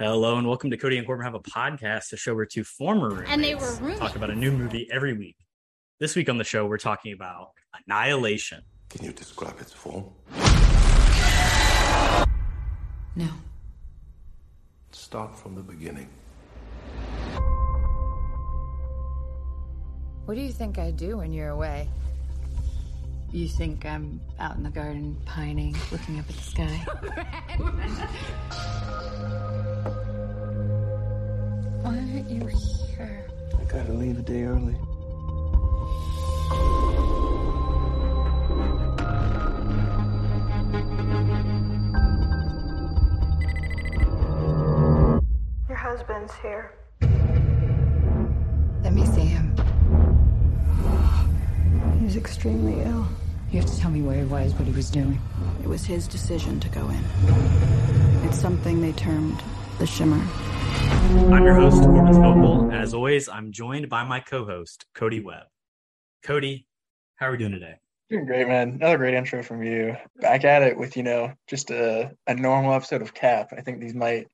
Hello and welcome to Cody and Corbin Have a Podcast, a show where two former roommates and they were roommates talk about a new movie every week. This week on the show, we're talking about Annihilation. Can you describe its form? No. Start from the beginning. What do you think I do when you're away? You think I'm out in the garden pining, looking up at the sky? Why aren't you here? I gotta leave a day early. Your husband's here. Let me see him. He was extremely ill. You have to tell me where he was, what he was doing. It was his decision to go in. It's something they termed The Shimmer. I'm your host, Corbin Stockel. As always, I'm joined by my co-host, Cody Webb. Cody, how are we doing today? Doing great, man. Another great intro from you. Back at it with, just a normal episode of Cap. I think these might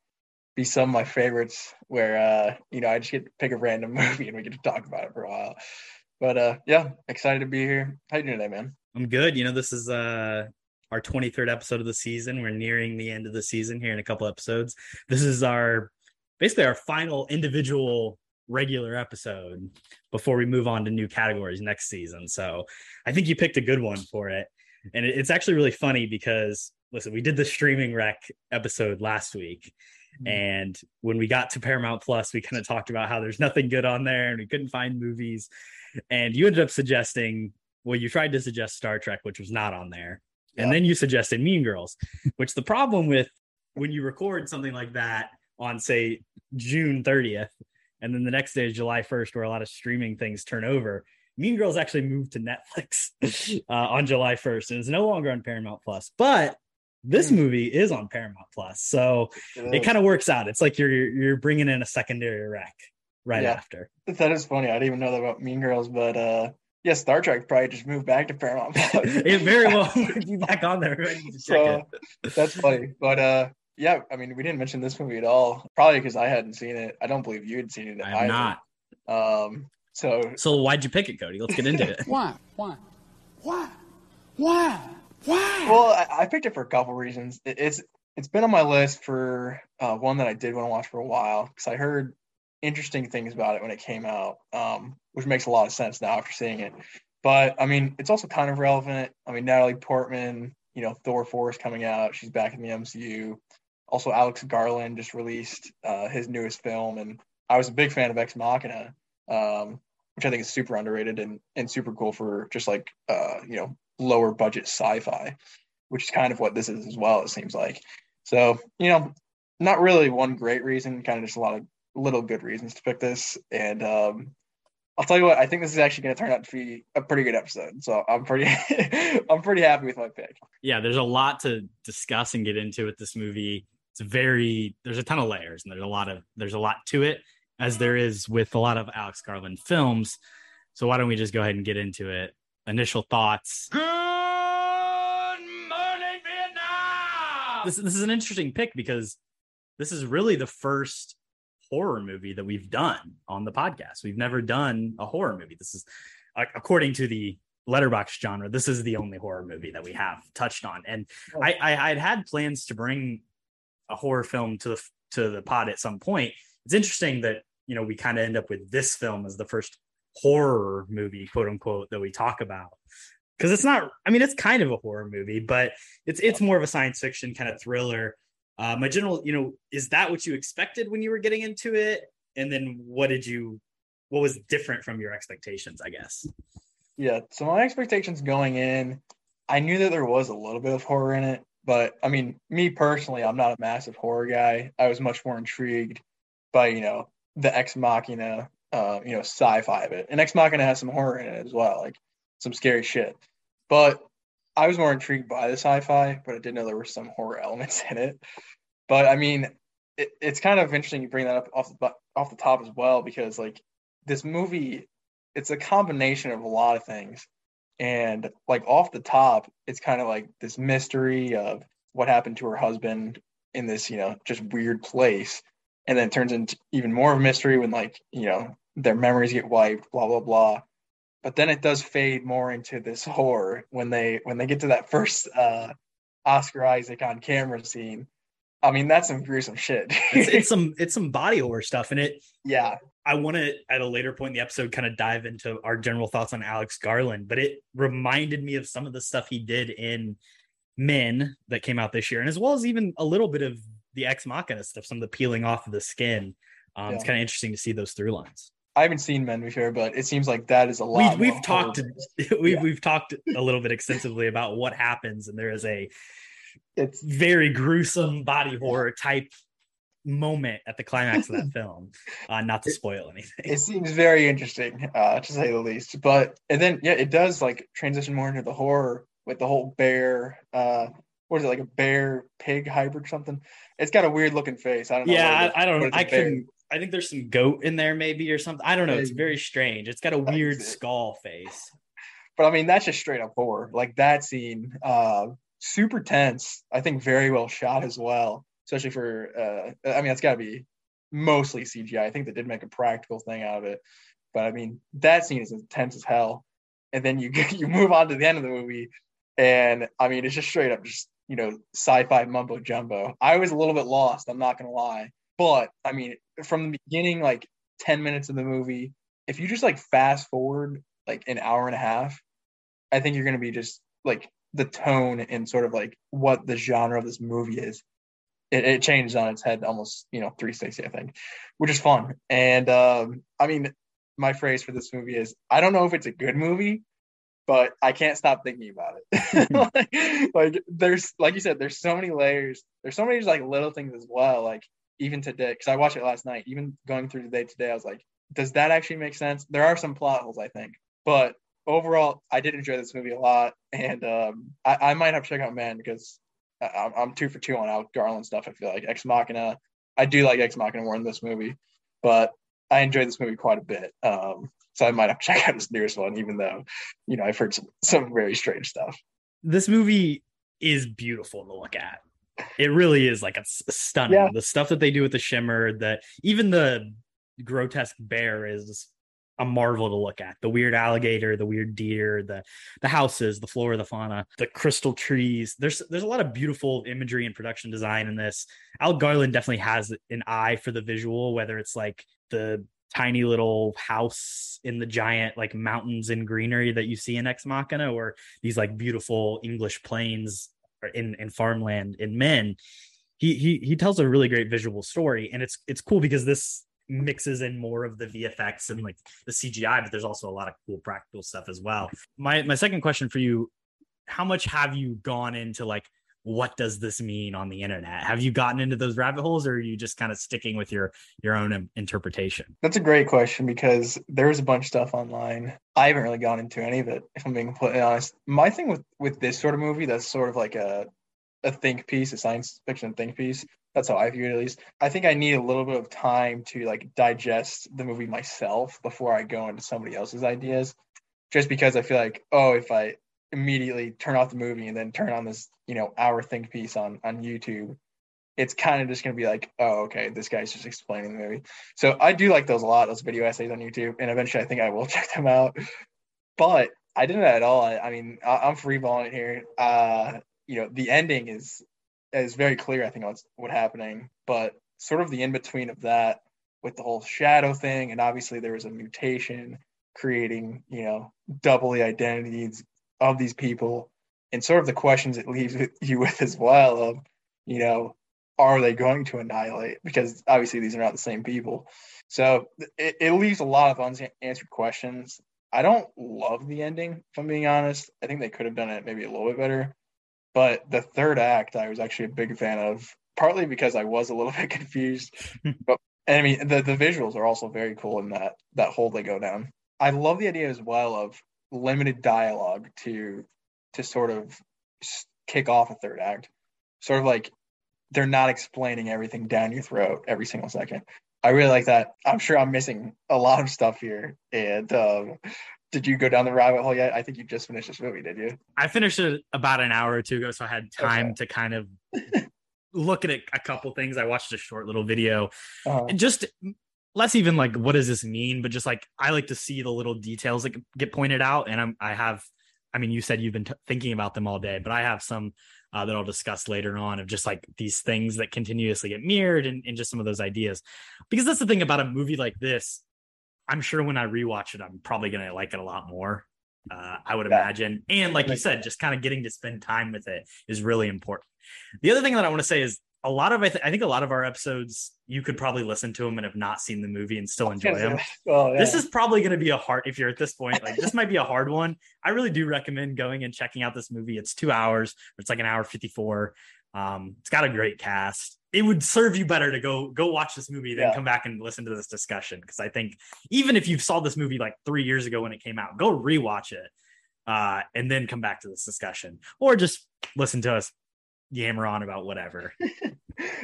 be some of my favorites where, I just get to pick a random movie and we get to talk about it for a while. But, excited to be here. How you doing today, man? I'm good. This is... our 23rd episode of the season. We're nearing the end of the season here in a couple episodes. This is our final individual regular episode before we move on to new categories next season. So I think you picked a good one for it. And it's actually really funny because, listen, we did the streaming wreck episode last week. Mm-hmm. And when we got to Paramount Plus, we kind of talked about how there's nothing good on there and we couldn't find movies. And you ended up you tried to suggest Star Trek, which was not on there. And then you suggested Mean Girls, which the problem with when you record something like that on, say, June 30th, and then the next day is July 1st, where a lot of streaming things turn over, Mean Girls actually moved to Netflix on July 1st, and it's no longer on Paramount Plus. But this movie is on Paramount Plus, so it kind of works out. It's like you're bringing in a secondary rec after. That is funny. I didn't even know that about Mean Girls, but... yeah, Star Trek probably just moved back to Paramount. It very well might be back on there. So that's funny. But we didn't mention this movie at all. Probably because I hadn't seen it. I don't believe you had seen it. I have not. So why'd you pick it, Cody? Let's get into it. Why? Well, I picked it for a couple reasons. It's been on my list for one that I did want to watch for a while because I heard interesting things about it when it came out, which makes a lot of sense now after seeing it. But it's also kind of relevant. Natalie Portman, Thor 4 is coming out. She's back in the MCU. Also, Alex Garland just released his newest film, and I was a big fan of Ex Machina, which I think is super underrated and super cool for just like lower budget sci-fi, which is kind of what this is as well. It seems like so. Not really one great reason. Kind of just a lot of little good reasons to pick this, and I'll tell you what, I think this is actually going to turn out to be a pretty good episode, so I'm pretty I'm pretty happy with my pick. Yeah, there's a lot to discuss and get into with this movie. There's a ton of layers, and there's a lot to it, as there is with a lot of Alex Garland films. So why don't we just go ahead and get into it? Initial thoughts. Good morning, Vietnam! This is an interesting pick because this is really the first horror movie that we've done on the podcast. We've never done a horror movie. This is, according to the Letterboxd genre, this is the only horror movie that we have touched on. And I'd had plans to bring a horror film to the pod at some point. It's interesting that we kind of end up with this film as the first horror movie, quote unquote, that we talk about, because it's not. It's kind of a horror movie, but it's more of a science fiction kind of thriller. My general, is that what you expected when you were getting into it? And then what was different from your expectations, I guess? Yeah. So my expectations going in, I knew that there was a little bit of horror in it, but me personally, I'm not a massive horror guy. I was much more intrigued by, the Ex Machina, sci-fi of it. And Ex Machina has some horror in it as well, like some scary shit. But I was more intrigued by the sci-fi, but I didn't know there were some horror elements in it. But it's kind of interesting you bring that up off the top as well, because like this movie, it's a combination of a lot of things. And like off the top, it's kind of like this mystery of what happened to her husband in this, just weird place. And then it turns into even more of a mystery when, like, you know, their memories get wiped, blah, blah, blah. But then it does fade more into this horror when they get to that first Oscar Isaac on camera scene. I mean, that's some gruesome shit. it's some body horror stuff in it. Yeah. I want to, at a later point in the episode, kind of dive into our general thoughts on Alex Garland, but it reminded me of some of the stuff he did in Men that came out this year, and as well as even a little bit of the Ex Machina stuff, some of the peeling off of the skin. It's kind of interesting to see those through lines. I haven't seen Men before, but it seems like that is a lot. We've talked a little bit extensively about what happens, and there is it's very gruesome body horror type moment at the climax of that film. Not to spoil anything. It seems very interesting, to say the least. But and then it does like transition more into the horror with the whole bear. What is it, like a bear pig hybrid or something? It's got a weird looking face. I don't know. Yeah, I don't know. I think there's some goat in there maybe or something. I don't know. It's very strange. It's got a weird skull face. But I mean, that's just straight up horror. Like that scene, super tense. I think very well shot as well, especially for, I mean, it's got to be mostly CGI. I think they did make a practical thing out of it. But I mean, that scene is intense as hell. And then you move on to the end of the movie. And I mean, it's just straight up just, you know, sci-fi mumbo jumbo. I was a little bit lost, I'm not gonna lie, but I mean, from the beginning, like 10 minutes of the movie, if you just like fast forward like an hour and a half, I think you're gonna be just like the tone and sort of like what the genre of this movie is. It changes on its head almost, you know, 360, I think, which is fun. And I mean, my phrase for this movie is, I don't know if it's a good movie, but I can't stop thinking about it. like there's, like you said, there's so many layers. There's so many just like little things as well. Like even today, because I watched it last night, even going through today, I was like, does that actually make sense? There are some plot holes, I think. But overall, I did enjoy this movie a lot. And I might have to check out Man, because I'm 2 for 2 on Alex Garland stuff. I feel like Ex Machina. I do like Ex Machina more in this movie, but I enjoyed this movie quite a bit. So I might have to check out his newest one, even though, you know, I've heard some very strange stuff. This movie is beautiful to look at. It really is like a stunning. Yeah. The stuff that they do with the Shimmer, that even the grotesque bear is a marvel to look at. The weird alligator, the weird deer, the houses, the flora, the fauna, the crystal trees. There's a lot of beautiful imagery and production design in this. Al Garland definitely has an eye for the visual, whether it's like the tiny little house in the giant like mountains and greenery that you see in Ex Machina, or these like beautiful English plains in farmland in Men. He tells a really great visual story, and it's cool because this mixes in more of the VFX and like the CGI, but there's also a lot of cool practical stuff as well. My second question for you, how much have you gone into like, what does this mean on the internet? Have you gotten into those rabbit holes, or are you just kind of sticking with your own interpretation? That's a great question, because there's a bunch of stuff online. I haven't really gone into any of it, if I'm being completely honest. My thing with this sort of movie, that's sort of like a think piece, a science fiction think piece. That's how I view it, at least. I think I need a little bit of time to like digest the movie myself before I go into somebody else's ideas, just because I feel like, oh, if I immediately turn off the movie and then turn on this, you know, hour think piece on YouTube, it's kind of just going to be like, oh, okay, this guy's just explaining the movie. So I do like those a lot, those video essays on YouTube, and eventually I think I will check them out. But I didn't at all. I mean, I'm freeballing it here. You know, the ending is very clear, I think, on what's happening, but sort of the in-between of that with the whole shadow thing, and obviously there was a mutation creating, you know, double the identities of these people, and sort of the questions it leaves you with as well of, you know, are they going to annihilate? Because obviously these are not the same people. So it leaves a lot of unanswered questions. I don't love the ending, if I'm being honest. I think they could have done it maybe a little bit better. But the third act, I was actually a big fan of, partly because I was a little bit confused. But I mean, the visuals are also very cool in that hole they go down. I love the idea as well of limited dialogue to sort of kick off a third act. Sort of like they're not explaining everything down your throat every single second. I really like that. I'm sure I'm missing a lot of stuff here. And did you go down the rabbit hole yet? I think you just finished this movie, did you? I finished it about an hour or two ago, so I had time to kind of looking at a couple things. I watched a short little video, and just less even like, what does this mean? But just like, I like to see the little details that get pointed out. And I mean, you said you've been thinking about them all day, but I have some that I'll discuss later on of just like these things that continuously get mirrored and just some of those ideas, because that's the thing about a movie like this. I'm sure when I rewatch it, I'm probably going to like it a lot more. I would imagine. And like you said, just kind of getting to spend time with it is really important. The other thing that I want to say is I think a lot of our episodes, you could probably listen to them and have not seen the movie and still enjoy them. Oh, yeah. This is probably going to be a hard, if you're at this point, like this might be a hard one. I really do recommend going and checking out this movie. It's 2 hours. It's like an hour 54. It's got a great cast. It would serve you better to go watch this movie than come back and listen to this discussion. Because I think even if you saw this movie like 3 years ago when it came out, go rewatch it and then come back to this discussion, or just listen to us yammer on about whatever.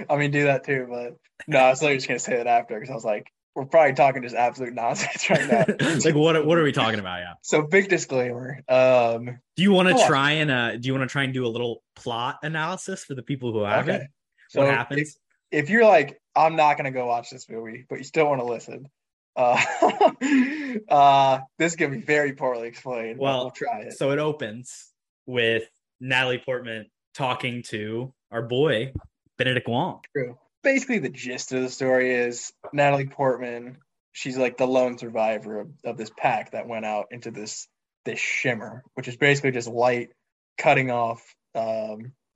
I mean, do that too, but no, I was literally just going to say that after, because I was like, we're probably talking just absolute nonsense right now. Like, what are we talking about? Yeah. So big disclaimer. Do you want to try and do a little plot analysis for the people who haven't? Okay. So what happens? If you're like, I'm not going to go watch this movie, but you still want to listen, this is going to be very poorly explained. Well, we'll try it. So it opens with Natalie Portman talking to our boy, Benedict Wong. True. Basically, the gist of the story is Natalie Portman, she's like the lone survivor of this pack that went out into this shimmer, which is basically just light cutting off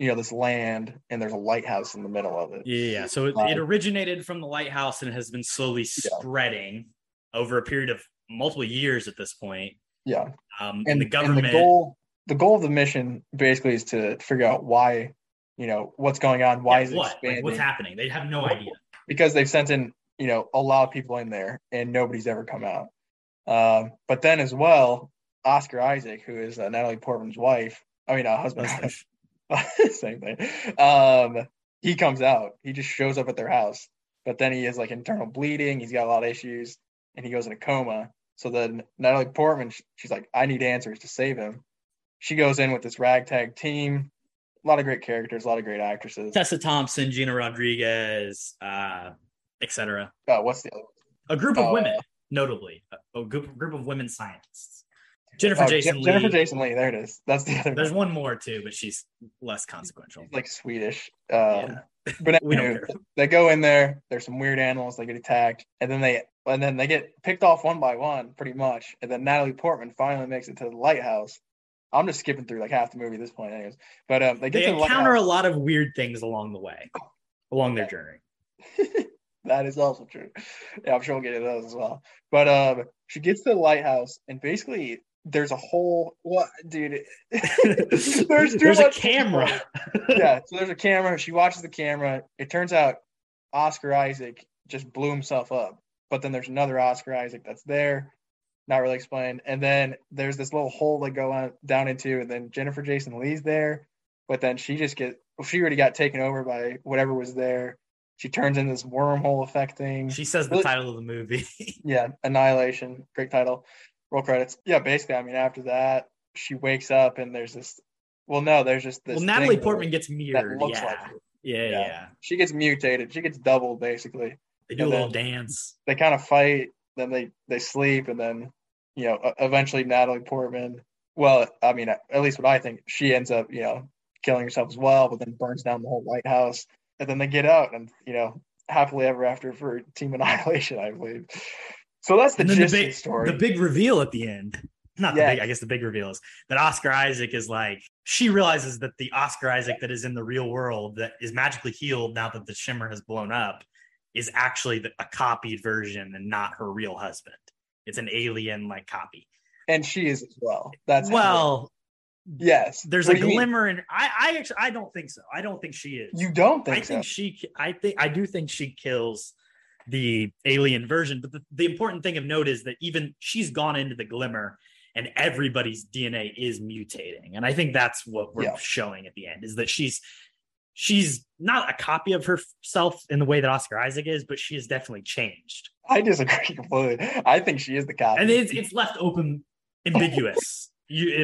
this land, and there's a lighthouse in the middle of it. Yeah. So it originated from the lighthouse and has been slowly spreading over a period of multiple years at this point. Yeah. And the government. And the goal of the mission basically is to figure out why, what's going on. Why is it expanding? Like, what's happening? They have no idea. Because they've sent in, a lot of people in there and nobody's ever come out. But then as well, Oscar Isaac, who is Natalie Portman's wife, husband's wife. Same thing. He comes out. He just shows up at their house, but then he has like internal bleeding. He's got a lot of issues, and he goes in a coma. So then Natalie Portman, she's like, I need answers to save him. She goes in with this ragtag team. A lot of great characters, a lot of great actresses. Tessa Thompson, Gina Rodriguez, etc. What's the other one? A group of women, notably a group of women scientists. Jennifer Jason Leigh, there it is. That's the other. There's one more too, but she's less consequential. She's like Swedish. But they go in there. There's some weird animals. They get attacked, and then they get picked off one by one, pretty much. And then Natalie Portman finally makes it to the lighthouse. I'm just skipping through like half the movie at this point, anyways. But they encounter a lot of weird things along their journey. That is also true. Yeah, I'm sure we'll get into those as well. But she gets to the lighthouse, and basically. There's a whole there's a camera. Yeah, so there's a camera. She watches the camera. It turns out Oscar Isaac just blew himself up. But then there's another Oscar Isaac that's there, not really explained. And then there's this little hole they go down into, and then Jennifer Jason Leigh's there. But then she already got taken over by whatever was there. She turns into this wormhole effect thing. She says the title of the movie. Yeah, Annihilation. Great title. Roll credits. Yeah, basically, after that, she wakes up and there's this Natalie Portman gets mirrored. Yeah. She gets mutated. She gets doubled, basically. They do a little dance. They kind of fight. Then they sleep. And then, eventually Natalie Portman, at least what I think, she ends up, killing herself as well, but then burns down the whole lighthouse. And then they get out and, happily ever after for Team Annihilation, I believe. So that's the gist of the story. The big reveal at the end. The big reveal is that Oscar Isaac is like, she realizes that the Oscar Isaac that is in the real world that is magically healed now that the shimmer has blown up is actually a copied version and not her real husband. It's an alien like copy. And she is as well. Yes. There's a glimmer in I don't think so. I don't think she is. You don't think so? I do think she kills the alien version, but the important thing of note is that even she's gone into the glimmer and everybody's DNA is mutating, and I think that's what we're showing at the end, is that she's not a copy of herself in the way that Oscar Isaac is, but she has definitely changed. I disagree completely. I think she is the copy, and it's left open, ambiguous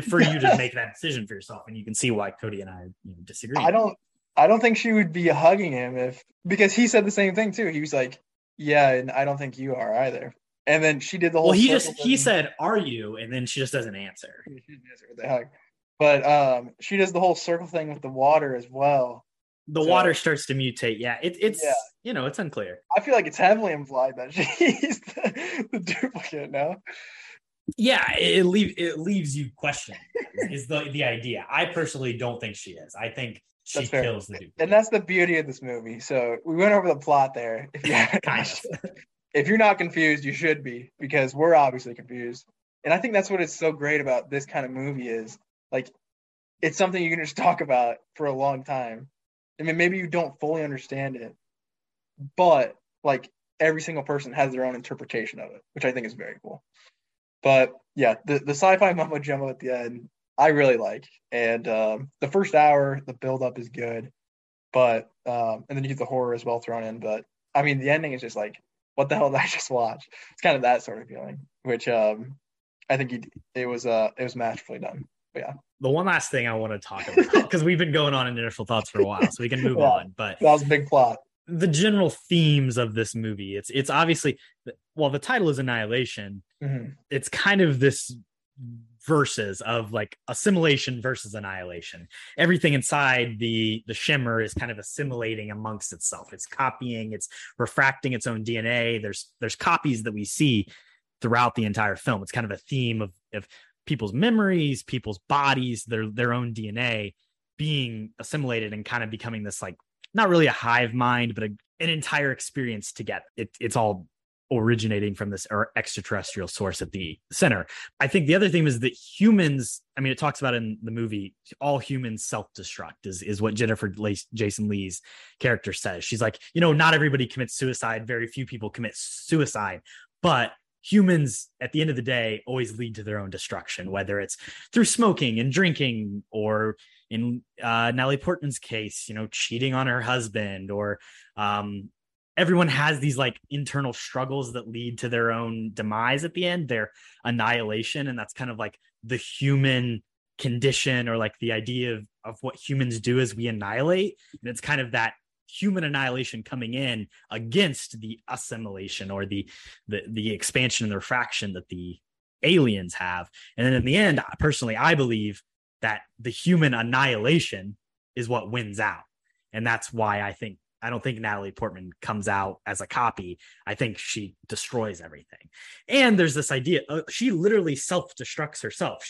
for you to make that decision for yourself, and you can see why Cody and I disagree. I don't I don't think she would be hugging him because he said the same thing too. He was like, yeah, and I don't think you are either. And then she did the whole he said, are you? And then she just doesn't answer. She didn't answer with the hug. But she does the whole circle thing with the water as well. The water starts to mutate. Yeah, it's you know, it's unclear. I feel like it's heavily implied that she's the duplicate now. Yeah, it leaves you questioning is the idea. I personally don't think she is. I think she kills the duplicate. And that's the beauty of this movie. So we went over the plot there. If you're not confused, you should be, because we're obviously confused. And I think that's what is so great about this kind of movie is, like, it's something you can just talk about for a long time. I mean, maybe you don't fully understand it, but, like, every single person has their own interpretation of it, which I think is very cool. But, yeah, the sci-fi mumbo-jumbo at the end, I really like. And the first hour, the build-up is good. But and then you get the horror as well thrown in. But, I mean, the ending is just, like, what the hell did I just watch? It's kind of that sort of feeling, which I think it was masterfully done. But yeah. The one last thing I want to talk about, because we've been going on in initial thoughts for a while, so we can move on. But that was a big plot. The general themes of this movie, it's obviously, well, the title is Annihilation. Mm-hmm. It's kind of this versus of, like, assimilation versus annihilation. Everything inside the shimmer is kind of assimilating amongst itself. It's copying, it's refracting its own DNA. There's copies that we see throughout the entire film. It's kind of a theme of people's memories, people's bodies, their own DNA being assimilated and kind of becoming this, like, not really a hive mind, but an entire experience together. It's all originating from this extraterrestrial source at the center. I think the other thing is that humans, I mean, it talks about in the movie, all humans self-destruct is what Jennifer Jason Leigh's character says. She's like, you know, not everybody commits suicide. Very few people commit suicide, but humans at the end of the day always lead to their own destruction, whether it's through smoking and drinking, or in Natalie Portman's case, you know, cheating on her husband, or everyone has these, like, internal struggles that lead to their own demise at the end, their annihilation. And that's kind of like the human condition, or, like, the idea of what humans do is we annihilate. And it's kind of that human annihilation coming in against the assimilation, or the expansion and the refraction that the aliens have. And then in the end, personally, I believe that the human annihilation is what wins out. And that's why I don't think Natalie Portman comes out as a copy. I think she destroys everything. And there's this idea, she literally self-destructs herself.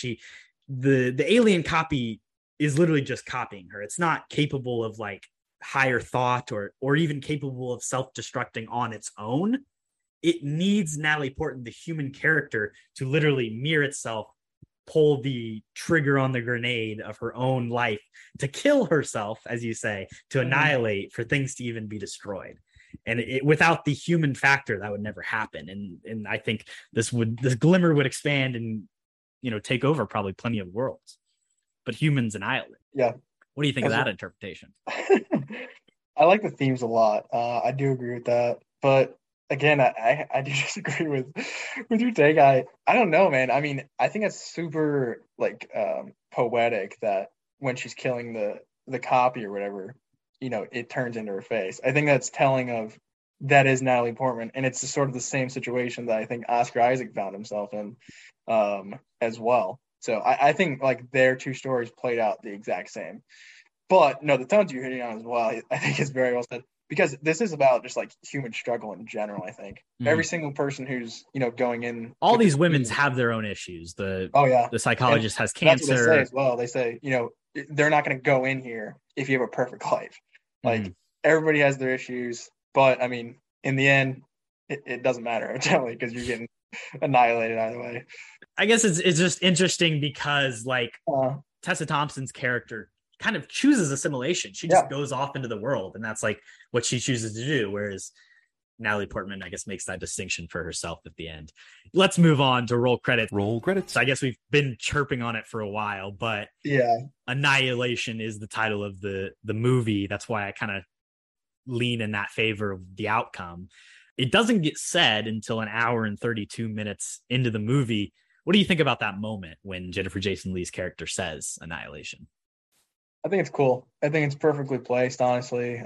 The alien copy is literally just copying her. It's not capable of, like, higher thought or even capable of self-destructing on its own. It needs Natalie Portman, the human character, to literally mirror itself, pull the trigger on the grenade of her own life to kill herself, as you say, to annihilate, for things to even be destroyed. And without the human factor, that would never happen. And I think this glimmer would expand and, you know, take over probably plenty of worlds, but humans annihilate. Yeah. What do you think of that interpretation? I like the themes a lot. I do agree with that, but again, I do disagree with your take. I don't know, man. I mean, I think it's super, like, poetic that when she's killing the copy or whatever, you know, it turns into her face. I think that's telling of that is Natalie Portman, and it's sort of the same situation that I think Oscar Isaac found himself in as well. So I think, like, their two stories played out the exact same. But no, the tones you're hitting on as well, I think, is very well said. Because this is about just, like, human struggle in general, I think. Mm-hmm. Every single person who's, you know, going in. All these women have their own issues. The psychologist has cancer. That's what they say as well. They say, you know, they're not going to go in here if you have a perfect life. Like, everybody has their issues. But, I mean, in the end, it doesn't matter, evidently, because you're getting annihilated either way. I guess it's just interesting because, like, Tessa Thompson's character kind of chooses assimilation. She just goes off into the world, and that's, like, what she chooses to do, whereas Natalie Portman, I guess, makes that distinction for herself at the end. Let's move on to roll credits. So I guess we've been chirping on it for a while, but yeah, Annihilation is the title of the movie. That's why I kind of lean in that favor of the outcome. It doesn't get said until an hour and 32 minutes into the movie. What do you think about that moment when Jennifer Jason Leigh's character says Annihilation? I think it's cool. I think it's perfectly placed, honestly.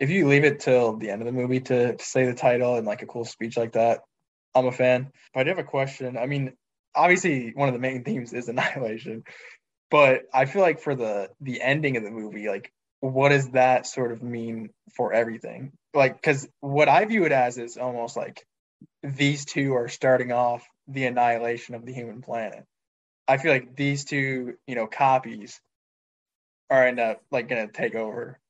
If you leave it till the end of the movie to say the title and like a cool speech like that, I'm a fan. But I do have a question. I mean, obviously one of the main themes is annihilation, but I feel like for the ending of the movie, like what does that sort of mean for everything? Like, because what I view it as is almost like these two are starting off the annihilation of the human planet. I feel like these two, you know, copies are gonna take over.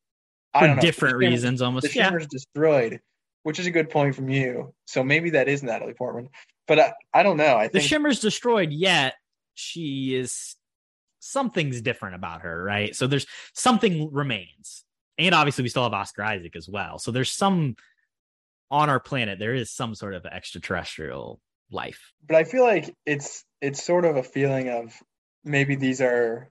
I don't know. For different reasons, almost. The Shimmer's destroyed, which is a good point from you. So maybe that is Natalie Portman, but I don't know. I think the Shimmer's destroyed, yet she is. Something's different about her, right? So there's something remains, and obviously we still have Oscar Isaac as well. So there's some on our planet. There is some sort of extraterrestrial life, but I feel like it's sort of a feeling of maybe these are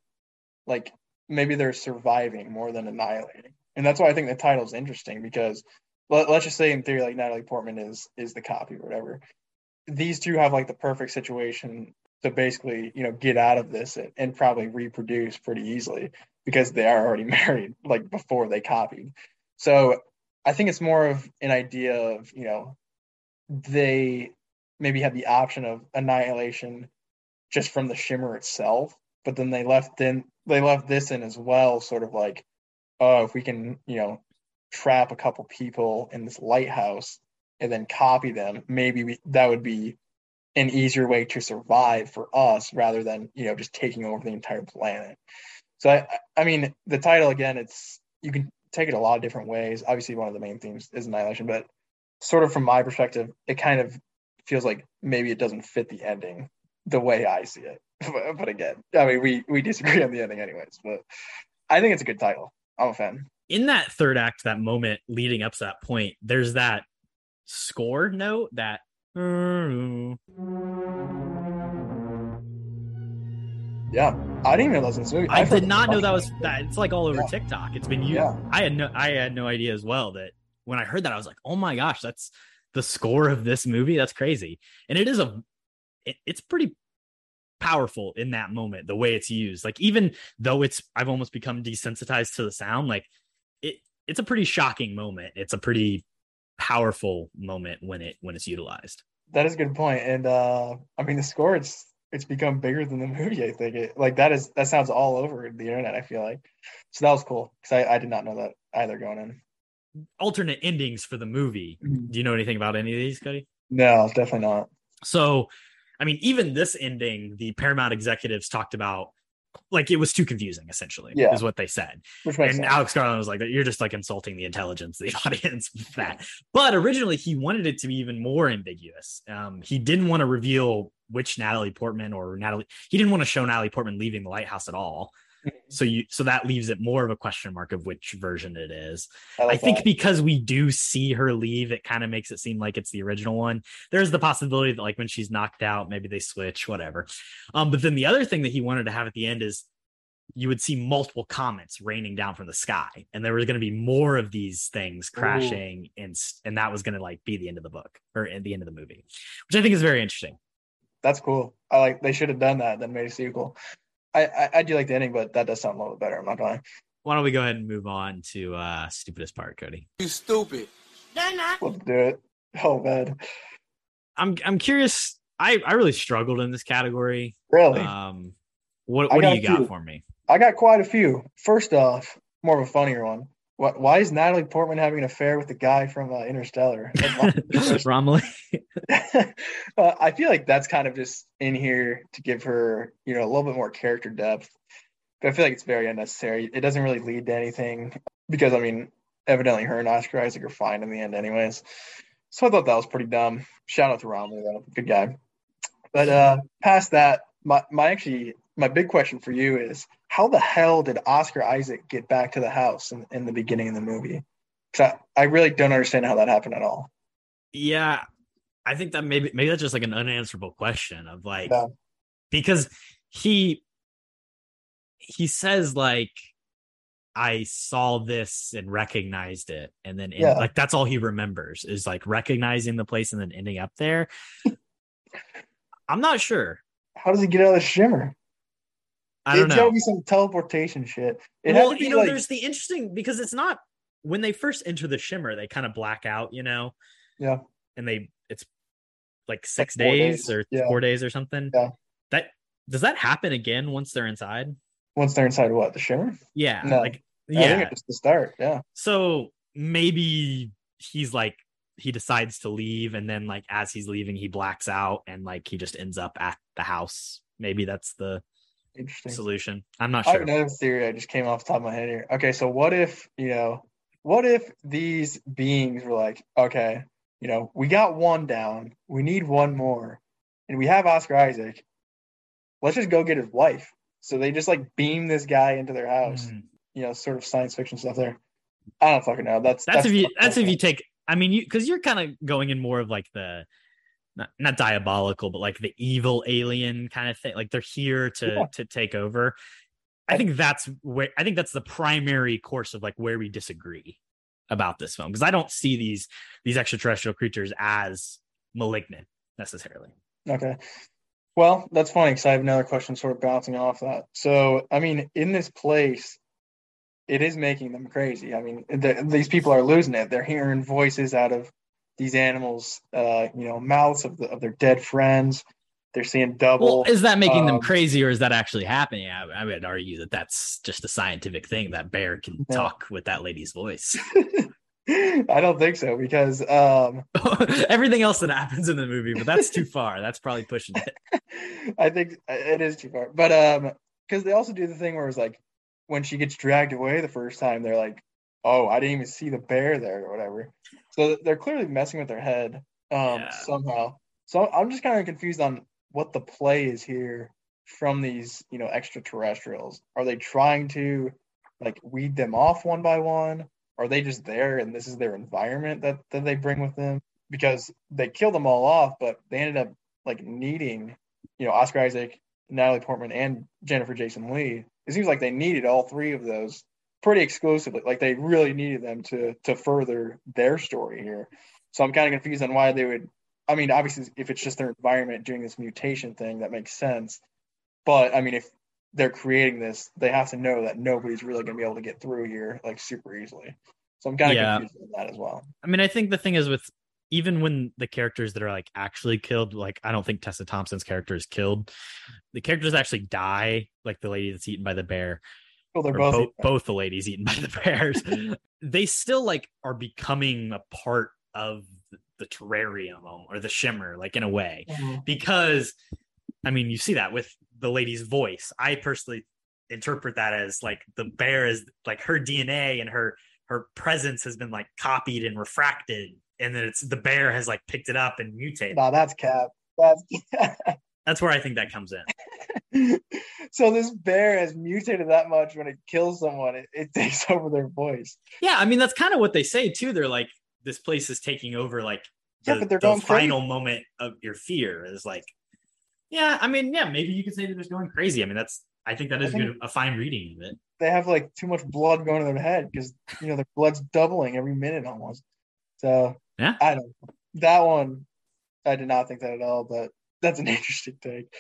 like. Maybe they're surviving more than annihilating. And that's why I think the title's interesting, because let's just say in theory, like Natalie Portman is the copy or whatever. These two have like the perfect situation to basically, you know, get out of this and probably reproduce pretty easily because they are already married, like before they copied. So I think it's more of an idea of, you know, they maybe had the option of annihilation just from the Shimmer itself, but then they left this in as well, sort of like, oh, if we can, you know, trap a couple people in this lighthouse and then copy them, maybe that would be an easier way to survive for us rather than, you know, just taking over the entire planet. So, I mean, the title, again, it's, you can take it a lot of different ways. Obviously, one of the main themes is annihilation, but sort of from my perspective, it kind of feels like maybe it doesn't fit the ending the way I see it. But again, I mean, we disagree on the ending anyways, but I think it's a good title. I'm a fan. In that third act, that moment leading up to that point, there's that score note that... Yeah, I didn't even know that was in this movie. I did not know that was... that. It's like all over TikTok. It's been used. Yeah. I had no idea as well that when I heard that, I was like, oh my gosh, that's the score of this movie? That's crazy. And it is it's pretty... powerful in that moment, the way it's used. Like, even though I've almost become desensitized to the sound, like it's a pretty shocking moment. It's a pretty powerful moment when it's utilized. That is a good point. And I mean, the score, it's become bigger than the movie, I think. That sounds all over the internet, I feel like. So that was cool, because I did not know that either going in. Alternate endings for the movie. Do you know anything about any of these, Cody? No, definitely not. So I mean, even this ending, the Paramount executives talked about, like, it was too confusing, essentially, is what they said. And sense. Alex Garland was like, you're just, like, insulting the intelligence of the audience with that. But originally, he wanted it to be even more ambiguous. He didn't want to reveal which Natalie Portman he didn't want to show Natalie Portman leaving the lighthouse at all. So that leaves it more of a question mark of which version it is. I think because we do see her leave, it kind of makes it seem like it's the original one. There's the possibility that, like, when she's knocked out, maybe they switch, whatever. But then the other thing that he wanted to have at the end is you would see multiple comets raining down from the sky, and there was going to be more of these things crashing. Ooh. and that was going to, like, be the end of the book or at the end of the movie, which I think is very interesting. That's cool. I like, they should have done that, then made a sequel. I do like the ending, but that does sound a little bit better. I'm not going. Why don't we go ahead and move on to stupidest part, Cody? You stupid. Let's do it. Oh man. I'm curious. I really struggled in this category. Really? What do you got for me? I got quite a few. First off, more of a funnier one. Why is Natalie Portman having an affair with the guy from Interstellar? Romilly. I feel like that's kind of just in here to give her, you know, a little bit more character depth. But I feel like it's very unnecessary. It doesn't really lead to anything because, I mean, evidently her and Oscar Isaac are fine in the end anyways. So I thought that was pretty dumb. Shout out to Romilly, though. Good guy. But past that, my big question for you is, how the hell did Oscar Isaac get back to the house in the beginning of the movie? Because I really don't understand how that happened at all. Yeah, I think that maybe that's just like an unanswerable question of like, because he says like, I saw this and recognized it. And then like, that's all he remembers is like recognizing the place and then ending up there. I'm not sure. How does he get out of the Shimmer? I don't know. It's gotta be some teleportation shit. Well, you know, like... there's the interesting, because it's not, when they first enter the Shimmer, they kind of black out, you know? Yeah. And it's like 6 days or 4 days or something. Yeah. Does that happen again once they're inside? Once they're inside what? The Shimmer? Yeah. No. I think it's the start. Yeah. So maybe he's like, he decides to leave, and then like as he's leaving he blacks out and like he just ends up at the house. Maybe that's the solution. I'm not sure. I have another theory I just came off the top of my head here. Okay, so what if these beings were like, okay, you know, we got one down, we need one more, and we have Oscar Isaac, let's just go get his wife. So they just like beam this guy into their house. Mm. You know, sort of science fiction stuff there. I don't fucking know. That's if you take, I mean, because you're kind of going in more of like the not diabolical, but like the evil alien kind of thing. Like they're here to take over. I think that's the primary course of like where we disagree about this film, because I don't see these extraterrestrial creatures as malignant necessarily. Okay, well that's funny, because I have another question sort of bouncing off that. So I mean, in this place, it is making them crazy. I mean, these people are losing it. They're hearing voices out of these animals, you know, mouths of their dead friends. They're seeing double. Well, is that making them crazy, or is that actually happening? I would argue that that's just a scientific thing. That bear can talk with that lady's voice. I don't think so, because everything else that happens in the movie, but that's too far. That's probably pushing it. I think it is too far. But because they also do the thing where it's like, when she gets dragged away the first time, they're like, oh, I didn't even see the bear there or whatever. So they're clearly messing with their head somehow. So I'm just kind of confused on what the play is here from these, you know, extraterrestrials. Are they trying to like weed them off one by one? Are they just there and this is their environment that they bring with them? Because they kill them all off, but they ended up like needing, you know, Oscar Isaac, Natalie Portman, and Jennifer Jason Leigh. It seems like they needed all three of those pretty exclusively. Like they really needed them to further their story here. So I'm kind of confused on why they would. I mean, obviously, if it's just their environment doing this mutation thing, that makes sense. But I mean, if they're creating this, they have to know that nobody's really going to be able to get through here like super easily. So I'm kind of confused on that as well. I mean, I think the thing is with even when the characters that are like actually killed, like I don't think Tessa Thompson's character is killed. The characters actually die, like the lady that's eaten by the bear. Well, they're both the ladies eaten by the bears. They still like are becoming a part of the terrarium or the Shimmer, like in a way, because I mean, you see that with the lady's voice. I personally interpret that as like the bear is like her DNA and her presence has been like copied and refracted. And then it's the bear has like picked it up and mutated. Wow, that's cap. That's where I think that comes in. So this bear has mutated that much, when it kills someone, it takes over their voice. Yeah, I mean that's kind of what they say too. They're like, this place is taking over like the final moment of your fear is like, yeah, I mean, yeah, maybe you could say they're just going crazy. I mean, I think that is a fine reading of it. They have like too much blood going to their head, because you know their blood's doubling every minute almost. So yeah, I don't. That one, I did not think that at all. But that's an interesting take.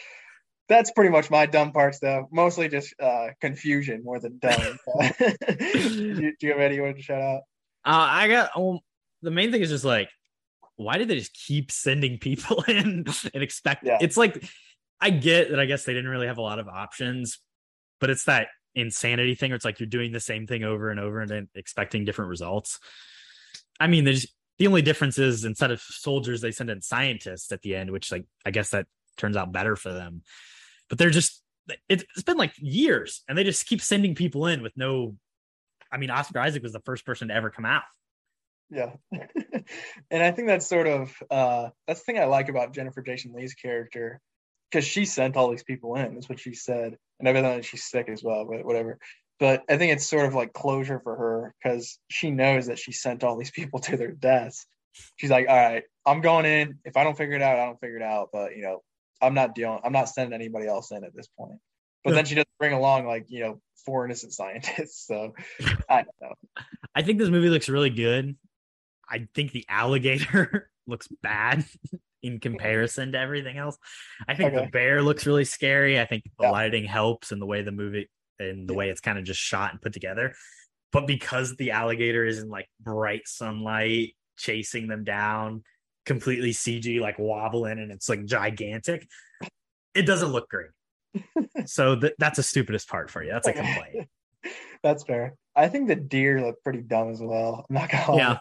That's pretty much my dumb parts, though. Mostly just confusion more than dumb. do you have anyone to shout out? The main thing is just like, why did they just keep sending people in and expect? Yeah. It's like, I get that. I guess they didn't really have a lot of options, but it's that insanity thing where it's like you're doing the same thing over and over and then expecting different results. I mean, the only difference is instead of soldiers, they send in scientists at the end, which like I guess that turns out better for them. But they're just, it's been like years, and they just keep sending people in with no. I mean, Oscar Isaac was the first person to ever come out. Yeah, and I think that's sort of that's the thing I like about Jennifer Jason Leigh's character, because she sent all these people in. That's what she said, and evidently she's sick as well. But whatever. But I think it's sort of like closure for her, because she knows that she sent all these people to their deaths. She's like, all right, I'm going in. If I don't figure it out, I don't figure it out. But, you know, I'm not sending anybody else in at this point. But then she doesn't bring along like, you know, four innocent scientists. So I don't know. I think this movie looks really good. I think the alligator looks bad. in comparison to everything else. I think the bear looks really scary. I think the lighting helps, and the way the movie and the way it's kind of just shot and put together. But because the alligator is in like bright sunlight chasing them down, completely CG, like wobbling, and it's like gigantic, it doesn't look great. So that's the stupidest part for you. That's a complaint. That's fair. I think the deer looked pretty dumb as well. I'm not gonna lie. Yeah.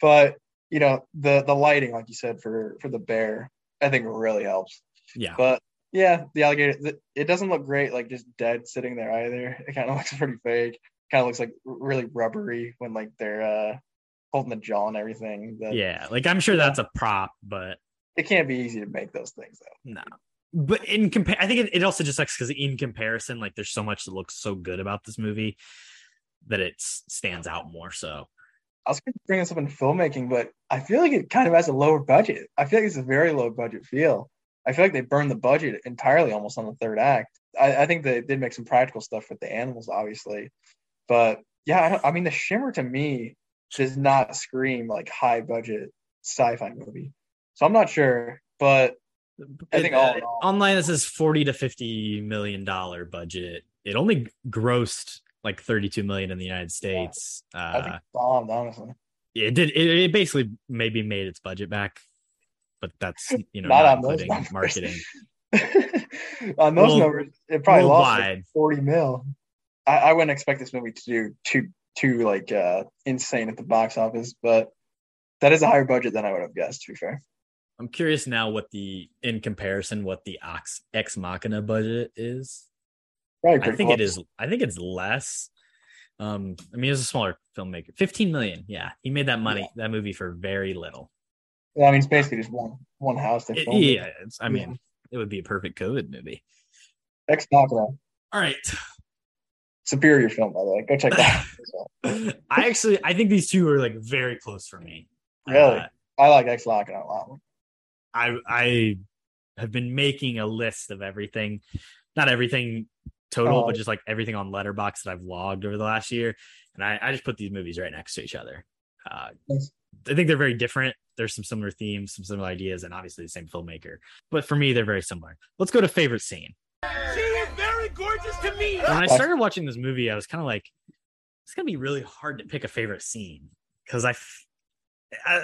But you know, the lighting, like you said, for the bear, I think really helps. Yeah. But yeah, the alligator, it doesn't look great, like just dead sitting there either. It kind of looks pretty fake. Kind of looks like really rubbery when like they're holding the jaw and everything. But, yeah, like I'm sure that's a prop, but it can't be easy to make those things though. No. But in I think it also just sucks because in comparison, like there's so much that looks so good about this movie that it stands out more so. I was going to bring this up in filmmaking, but I feel like it kind of has a lower budget. I feel like it's a very low budget feel. I feel like they burned the budget entirely almost on the third act. I think they did make some practical stuff with the animals, obviously. But yeah, I mean, The Shimmer to me does not scream like high budget sci-fi movie. So I'm not sure, but I think all online this is $40 to $50 million budget. It only grossed like 32 million in the United States. I think it bombed, honestly. It did. It basically maybe made its budget back, but that's, you know, not including marketing. On those numbers, it probably lost like 40 mil. I wouldn't expect this movie to do too like insane at the box office, but that is a higher budget than I would have guessed, to be fair. I'm curious now in comparison what the Ex Machina budget is. I think it's less. I mean, it's a smaller filmmaker. 15 million. Yeah, he made that money, that movie for very little. Yeah, I mean, it's basically just one house. They filmed it would be a perfect COVID movie. Ex Machina. All right. Superior film, by the way. Go check that out. I think these two are like very close for me. Really? I like Ex Machina a lot. I have been making a list of everything, not everything total, but just like everything on Letterboxd that I've logged over the last year. And I just put these movies right next to each other. I think they're very different. There's some similar themes, some similar ideas, and obviously the same filmmaker. But for me, they're very similar. Let's go to favorite scene. She is very gorgeous to me. When I started watching this movie, I was kind of like, it's going to be really hard to pick a favorite scene. Because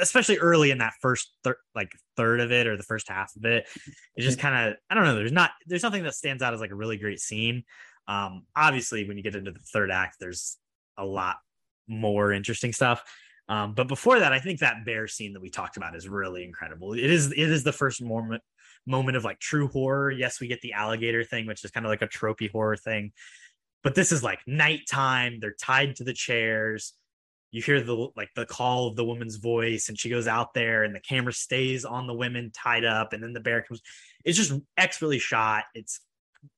especially early in that first third of it, or the first half of it, it's just kind of, I don't know, there's nothing that stands out as like a really great scene. Obviously when you get into the third act, there's a lot more interesting stuff, but before that, I think that bear scene that we talked about is really incredible. It is the first moment of like true horror. Yes, we get the alligator thing, which is kind of like a tropey horror thing, but this is like nighttime, they're tied to the chairs. You hear the call of the woman's voice, and she goes out there, and the camera stays on the women tied up, and then the bear comes. It's just expertly shot. It's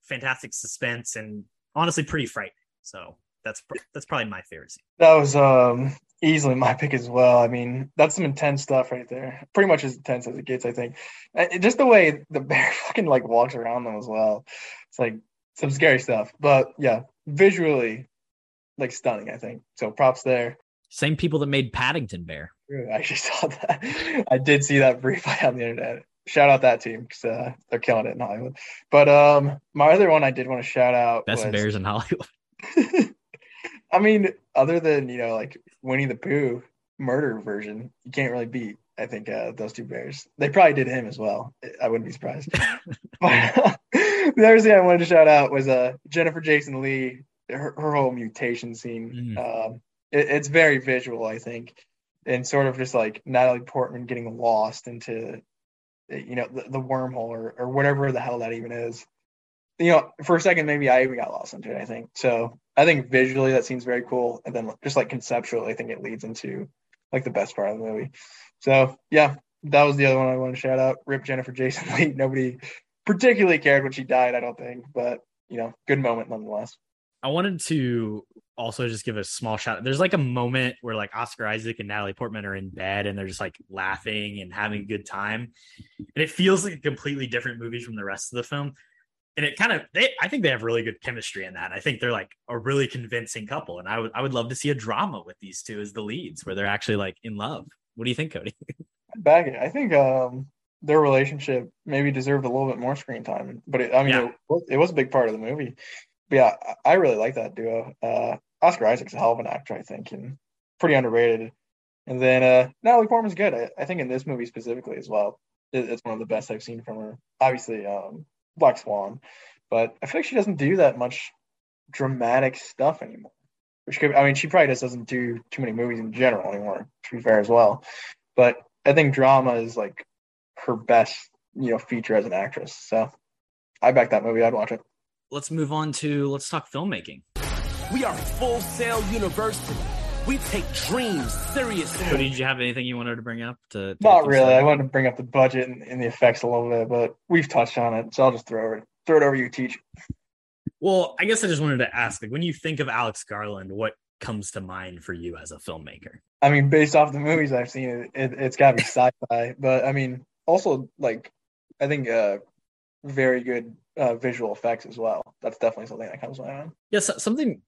fantastic suspense, and honestly pretty frightening. So that's probably my favorite scene. That was easily my pick as well. I mean, that's some intense stuff right there. Pretty much as intense as it gets, I think. Just the way the bear fucking like walks around them as well. It's like some scary stuff. But yeah, visually like stunning, I think. So props there. Same people that made Paddington Bear. True, I actually saw that. I did see that briefly on the internet. Shout out that team, because they're killing it in Hollywood. But my other one I did want to shout out Best Bears in Hollywood. I mean, other than, you know, like Winnie the Pooh murder version, you can't really beat, I think, those two bears. They probably did him as well. I wouldn't be surprised. But the other thing I wanted to shout out was Jennifer Jason Leigh, her whole mutation scene. It's very visual, I think, and sort of just like Natalie Portman getting lost into, you know, the wormhole or whatever the hell that even is. You know, for a second, maybe I even got lost into it, I think. So I think visually that seems very cool. And then just like conceptually, I think it leads into like the best part of the movie. So yeah, that was the other one I want to shout out. Rip Jennifer Jason Leigh. Nobody particularly cared when she died, I don't think, but, you know, good moment nonetheless. I wanted to also just give a small shout out. There's like a moment where like Oscar Isaac and Natalie Portman are in bed and they're just like laughing and having a good time. And it feels like a completely different movie from the rest of the film. And it kind of, I think they have really good chemistry in that. I think they're like a really convincing couple. And I would love to see a drama with these two as the leads where they're actually like in love. What do you think, Cody? I think their relationship maybe deserved a little bit more screen time. But it was a big part of the movie. But yeah, I really like that duo. Oscar Isaac's a hell of an actor, I think, and pretty underrated. And then Natalie Portman's good. I think in this movie specifically as well, it's one of the best I've seen from her. Obviously, Black Swan, but I feel like she doesn't do that much dramatic stuff anymore. Which could, I mean, she probably just doesn't do too many movies in general anymore, to be fair as well. But I think drama is like her best, feature as an actress. So I back that movie. I'd watch it. Let's move on to, let's talk filmmaking. We are Full Sail University. We take dreams seriously. So did you have anything you wanted to bring up? Not really. I wanted to bring up the budget and the effects a little bit, but we've touched on it. So I'll just throw it over you, Teach. Well, I guess I just wanted to ask, when you think of Alex Garland, what comes to mind for you as a filmmaker? I mean, based off the movies I've seen, it's got to be sci-fi. But I mean, also, I think very good visual effects as well. That's definitely something that comes to mind. Yes, something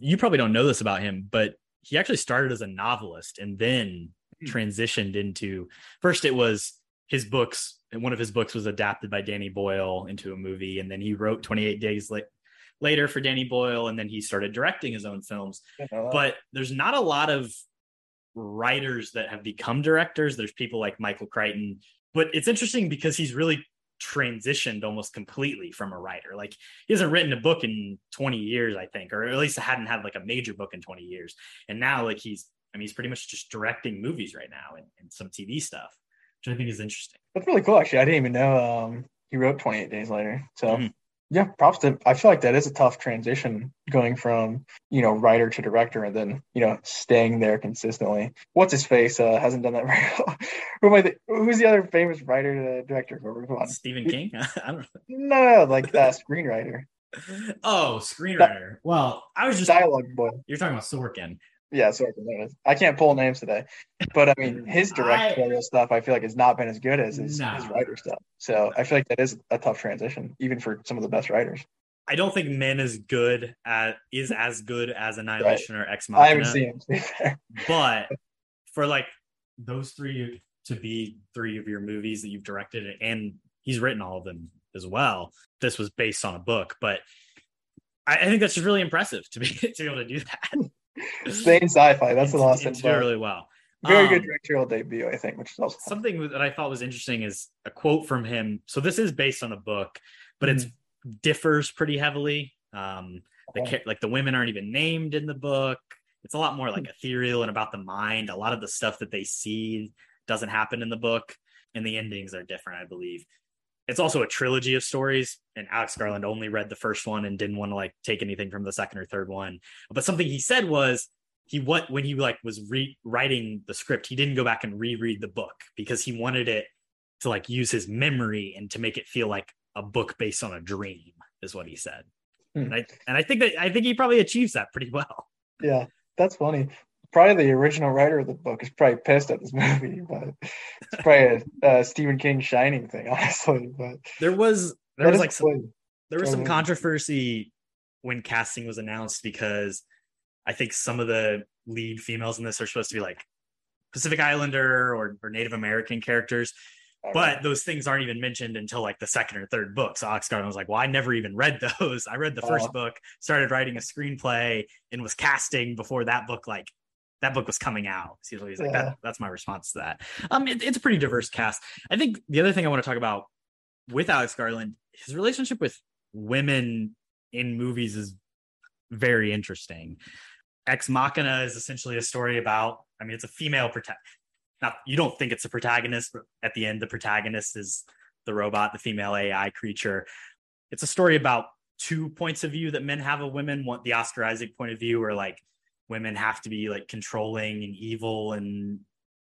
you probably don't know this about him, but he actually started as a novelist and then transitioned into, first it was his books, and one of his books was adapted by Danny Boyle into a movie, and then he wrote 28 Days Later for Danny Boyle, and then he started directing his own films. But there's not a lot of writers that have become directors. There's people like Michael Crichton, but it's interesting because he's really transitioned almost completely from a writer. Like, he hasn't written a book in 20 years, I think, or at least hadn't had a major book in 20 years. And now he's pretty much just directing movies right now and some TV stuff, which I think is interesting. That's really cool. Actually, I didn't even know he wrote 28 Days Later. So yeah, props to him. I feel like that is a tough transition going from, writer to director and then, staying there consistently. What's his face? Hasn't done that very well. Who's the other famous writer to director? Come on. Stephen King? I don't know. No, that screenwriter. Oh, screenwriter. Well, I was just... Dialogue boy. You're talking about Sorkin. Yeah, Sorkin. I can't pull names today. But, I mean, his directorial stuff, I feel like, has not been as good as his writer stuff. So I feel like that is a tough transition, even for some of the best writers. I don't think Men is as good as Annihilation or Ex Machina. I haven't seen him. But for, those three to be three of your movies that you've directed, and he's written all of them as well. This was based on a book. But I think that's just really impressive to be able to do that. Staying sci-fi, that's a lot. It's really well. Very good directorial debut, I think, which is also something that I thought was interesting is a quote from him. So this is based on a book, but it differs pretty heavily. The women aren't even named in the book. It's a lot more ethereal and about the mind. A lot of the stuff that they see doesn't happen in the book, and the endings are different, I believe. It's also a trilogy of stories, and Alex Garland only read the first one and didn't want to take anything from the second or third one. But something he said was when he was writing the script, he didn't go back and reread the book because he wanted it to use his memory and to make it feel like a book based on a dream is what he said. And I think he probably achieves that pretty well. Yeah, that's funny. Probably the original writer of the book is probably pissed at this movie, but it's probably a Stephen King Shining thing, honestly. But there was some controversy when casting was announced because I think some of the lead females in this are supposed to be Pacific Islander or Native American characters, but those things aren't even mentioned until the second or third book. So Alex Garland was "Well, I never even read those. I read the first book, started writing a screenplay, and was casting before that book." That book was coming out. So he's that's my response to that. It's a pretty diverse cast. I think the other thing I want to talk about with Alex Garland, his relationship with women in movies is very interesting. Ex Machina is essentially a story about, it's a female protagonist. You don't think it's a protagonist, but at the end, the protagonist is the robot, the female AI creature. It's a story about two points of view that men have of women. One, the Oscar Isaac point of view, where women have to be controlling and evil and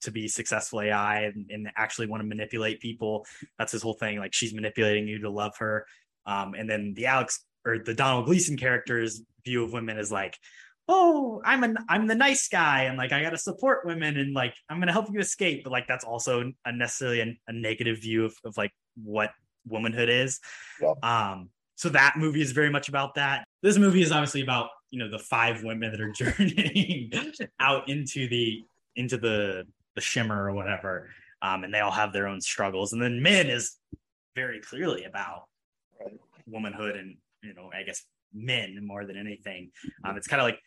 to be successful AI and actually want to manipulate people. That's his whole thing. She's manipulating you to love her. And then the Donald Gleason character's view of women is oh, I'm the nice guy. And I got to support women and I'm going to help you escape. But that's also unnecessarily a negative view of what womanhood is. Yeah. So that movie is very much about that. This movie is obviously about, the five women that are journeying out into the shimmer or whatever. and they all have their own struggles. And then Men is very clearly about womanhood and, you know, I guess men more than anything. It's kind of like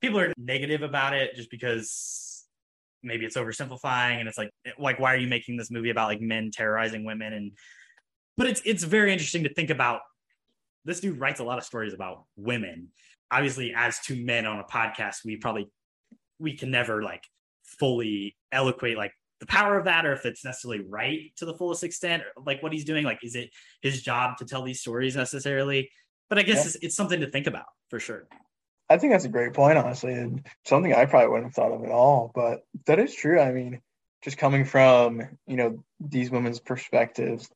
people are negative about it just because maybe it's oversimplifying, and it's like why are you making this movie about like men terrorizing women? And but it's very interesting to think about. This dude writes a lot of stories about women. Obviously, as two men on a podcast, we can never like fully eloquate like the power of that, or if it's necessarily right to the fullest extent, or like what he's doing, like is it his job to tell these stories necessarily? But I guess it's something to think about for sure. I think that's a great point, honestly, and something I probably wouldn't have thought of at all, but that is true. I mean, just coming from, you know, these women's perspectives,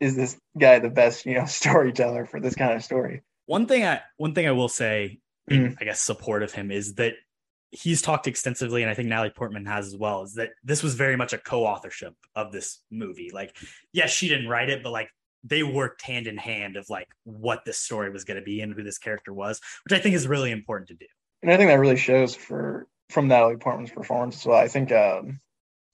is this guy the best, you know, storyteller for this kind of story? One thing I will say, I guess, support of him is that he's talked extensively, and I think Natalie Portman has as well, is that this was very much a co-authorship of this movie. Like, yes, she didn't write it, but like they worked hand in hand of like what this story was going to be and who this character was, which I think is really important to do. And I think that really shows from Natalie Portman's performance as well. I think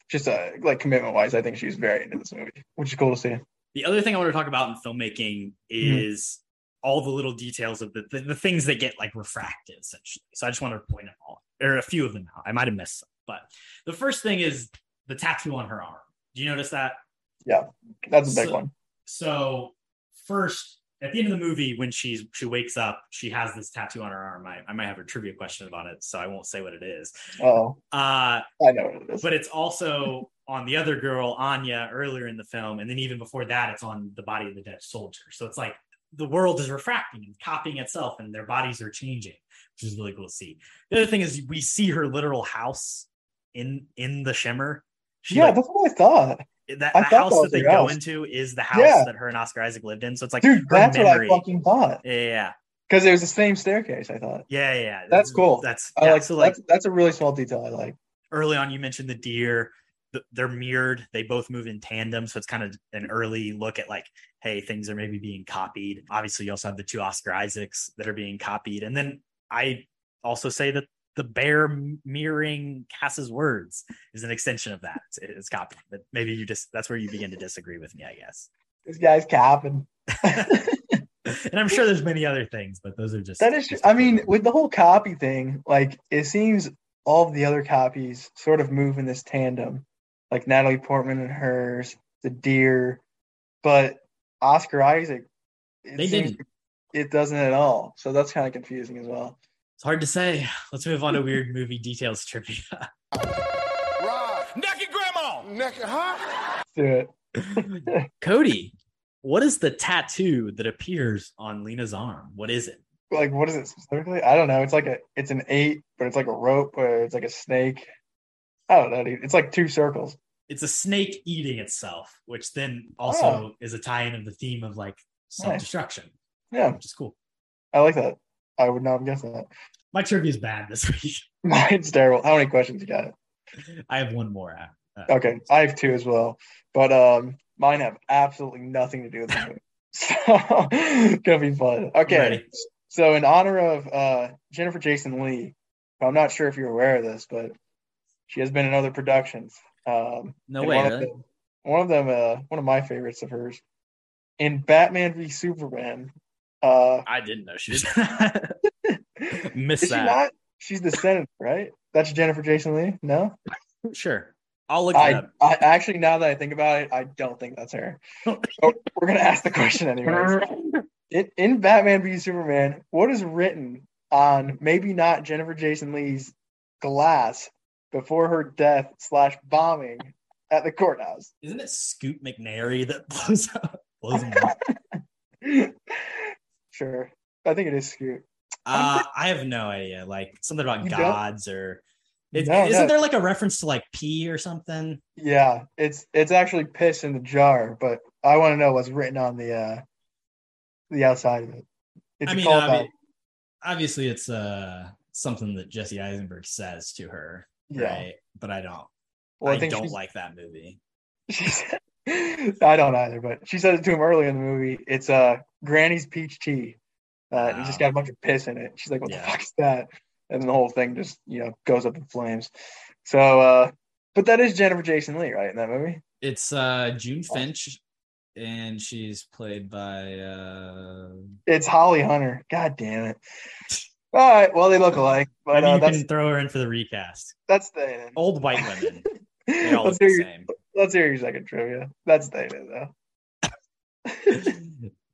just like commitment wise, I think she's very into this movie, which is cool to see. The other thing I want to talk about in filmmaking is all the little details of the things that get like refracted, essentially. So I just want to point them all, or a few of them out. I might have missed some, but the first thing is the tattoo on her arm. Do you notice that? Yeah, that's a big one. So first, at the end of the movie, when she wakes up, she has this tattoo on her arm. I might have a trivia question about it, so I won't say what it is. Oh, I know what it is. But it's also on the other girl, Anya, earlier in the film. And then even before that, it's on the body of the dead soldier. So it's like the world is refracting and copying itself, and their bodies are changing, which is really cool to see. The other thing is we see her literal house in The Shimmer. That's what I thought. The house that they go into is the house that her and Oscar Isaac lived in. So it's like, dude, that's memory. What I fucking thought. Yeah. Because it was the same staircase, I thought. Yeah. That's cool. That's a really small detail I like. Early on, you mentioned the deer. They're mirrored. They both move in tandem. So it's kind of an early look at like, hey, things are maybe being copied. Obviously, you also have the two Oscar Isaacs that are being copied. And then I also say that the bear mirroring Cass's words is an extension of that. It's copying. But maybe that's where you begin to disagree with me, I guess. This guy's capping. And I'm sure there's many other things, but those are just. That is true. I mean, with the whole copy thing, like it seems all of the other copies sort of move in this tandem, like Natalie Portman and hers, the deer, but Oscar Isaac, it doesn't at all. So that's kind of confusing as well. It's hard to say. Let's move on to weird movie details trivia. Rob, naked grandma! Naked, huh? Let's do it. Cody, what is the tattoo that appears on Lena's arm? What is it? Like, what is it specifically? I don't know. It's like it's an 8, but it's like a rope, or it's like a snake. I don't know, dude. It's like 2 circles. It's a snake eating itself, which then also is a tie-in of the theme of like self-destruction. Nice. Yeah. Which is cool. I like that. I would not have guessed that. My trivia is bad this week. Mine's terrible. How many questions you got? I have one more. Okay, I have 2 as well, but mine have absolutely nothing to do with it. So it's gonna be fun. Okay, so in honor of Jennifer Jason Leigh, I'm not sure if you're aware of this, but she has been in other productions. No way. One of them, one of my favorites of hers, in Batman v Superman. I didn't know she was missed that. She's the senator, right? That's Jennifer Jason Leigh. No, sure. I'll look it up. I actually, now that I think about it, I don't think that's her. So we're gonna ask the question anyways. In Batman v Superman, what is written on maybe not Jennifer Jason Leigh's glass before her death / bombing at the courthouse? Isn't it Scoot McNairy that blows him up? Sure. I think it is Scoot. I have no idea. Like something about gods or isn't there like a reference to like pee or something? Yeah, it's actually piss in the jar, but I want to know what's written on the outside of it. It's obviously it's something that Jesse Eisenberg says to her, right? But I don't. Well, I don't like that movie. I don't either, but she said it to him early in the movie. It's Granny's peach tea. It's just got a bunch of piss in it. She's like, what the fuck is that? And then the whole thing just, you know, goes up in flames. So But that is Jennifer Jason Leigh, right, in that movie? It's June Finch, and she's played by... It's Holly Hunter. God damn it. All right, well, they look alike. But, I mean, you can throw her in for the recast. That's the... Old white women. They all look the same. Let's hear your second trivia. That's the idea, though.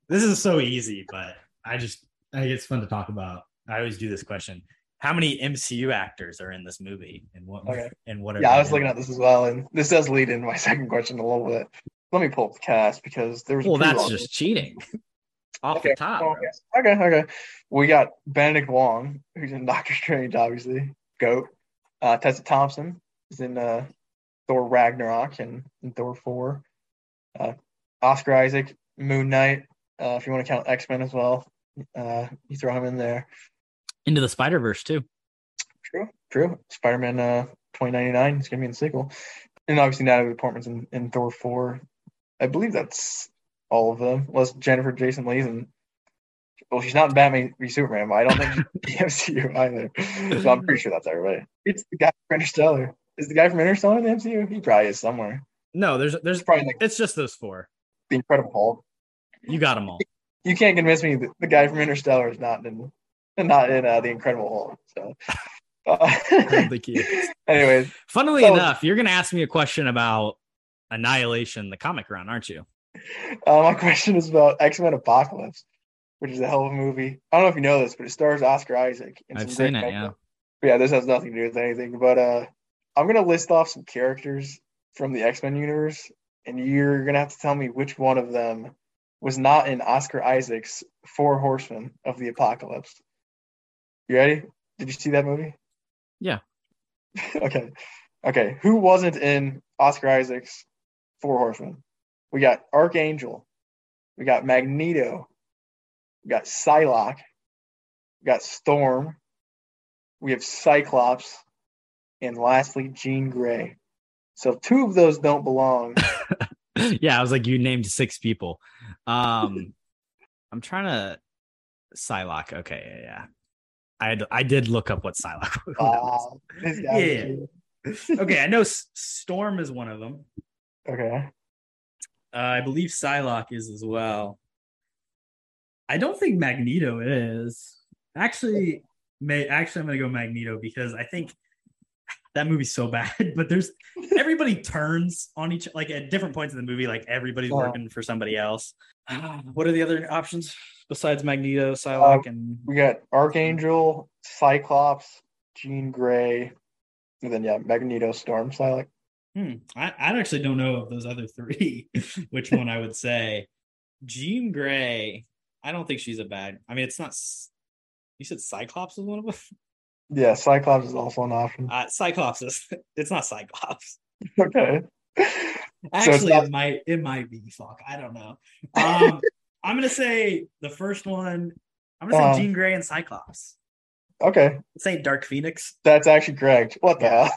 This is so easy, but I think it's fun to talk about. I always do this question. How many MCU actors are in this movie? And what? Okay. And what? Yeah, I was looking at this as well, and this does lead into my second question a little bit. Let me pull up the cast because there was. Well, that's just cheating. Off the top. Okay. We got Benedict Wong, who's in Doctor Strange, obviously. Goat. Tessa Thompson is in Thor Ragnarok and Thor 4. Oscar Isaac, Moon Knight. If you want to count X-Men as well, you throw him in there. Into the Spider-Verse, too. True. Spider-Man 2099 is going to be in the sequel. And obviously Natalie Portman's in Thor 4. I believe that's all of them, unless Jennifer Jason Leigh and... Well, she's not in Batman v Superman, but I don't think she's in the MCU either. So I'm pretty sure that's everybody. It's the guy from Interstellar. Is the guy from Interstellar in the MCU? He probably is somewhere. No, there's probably like, it's just those four. The Incredible Hulk. You got them all. You can't convince me that the guy from Interstellar is not in the Incredible Hulk. So, anyways, funnily enough, you're going to ask me a question about Annihilation, the comic run, aren't you? My question is about X-Men Apocalypse, which is a hell of a movie. I don't know if you know this, but it stars Oscar Isaac. I've seen it. Yeah. But yeah, this has nothing to do with anything, but I'm going to list off some characters from the X-Men universe, and you're going to have to tell me which one of them was not in Oscar Isaac's Four Horsemen of the Apocalypse. You ready? Did you see that movie? Yeah. Okay. Who wasn't in Oscar Isaac's Four Horsemen? We got Archangel. We got Magneto. We got Psylocke. We got Storm. We have Cyclops. And lastly, Jean Grey. So two of those don't belong. Yeah, I was like, you named six people. I'm trying to... Psylocke. Okay, yeah. I did look up what Psylocke was. Yeah. Okay, I know Storm is one of them. Okay. I believe Psylocke is as well. I don't think Magneto is. Actually, I'm going to go Magneto because I think... That movie's so bad, but there's everybody turns on each, like at different points in the movie, like everybody's working for somebody else. What are the other options besides Magneto, Psylocke, and we got Archangel, Cyclops, Jean Grey, and then Magneto, Storm, Psylocke. I actually don't know of those other three, which one I would say. Jean Grey, I don't think she's a bad. I mean, it's not. You said Cyclops is one of them. Yeah, Cyclops is also an option. It's not Cyclops. Okay. Actually, it might be. Fuck, I don't know. I'm gonna say the first one. I'm gonna say Jean Grey and Cyclops. Okay. This ain't Dark Phoenix. That's actually correct. What the hell?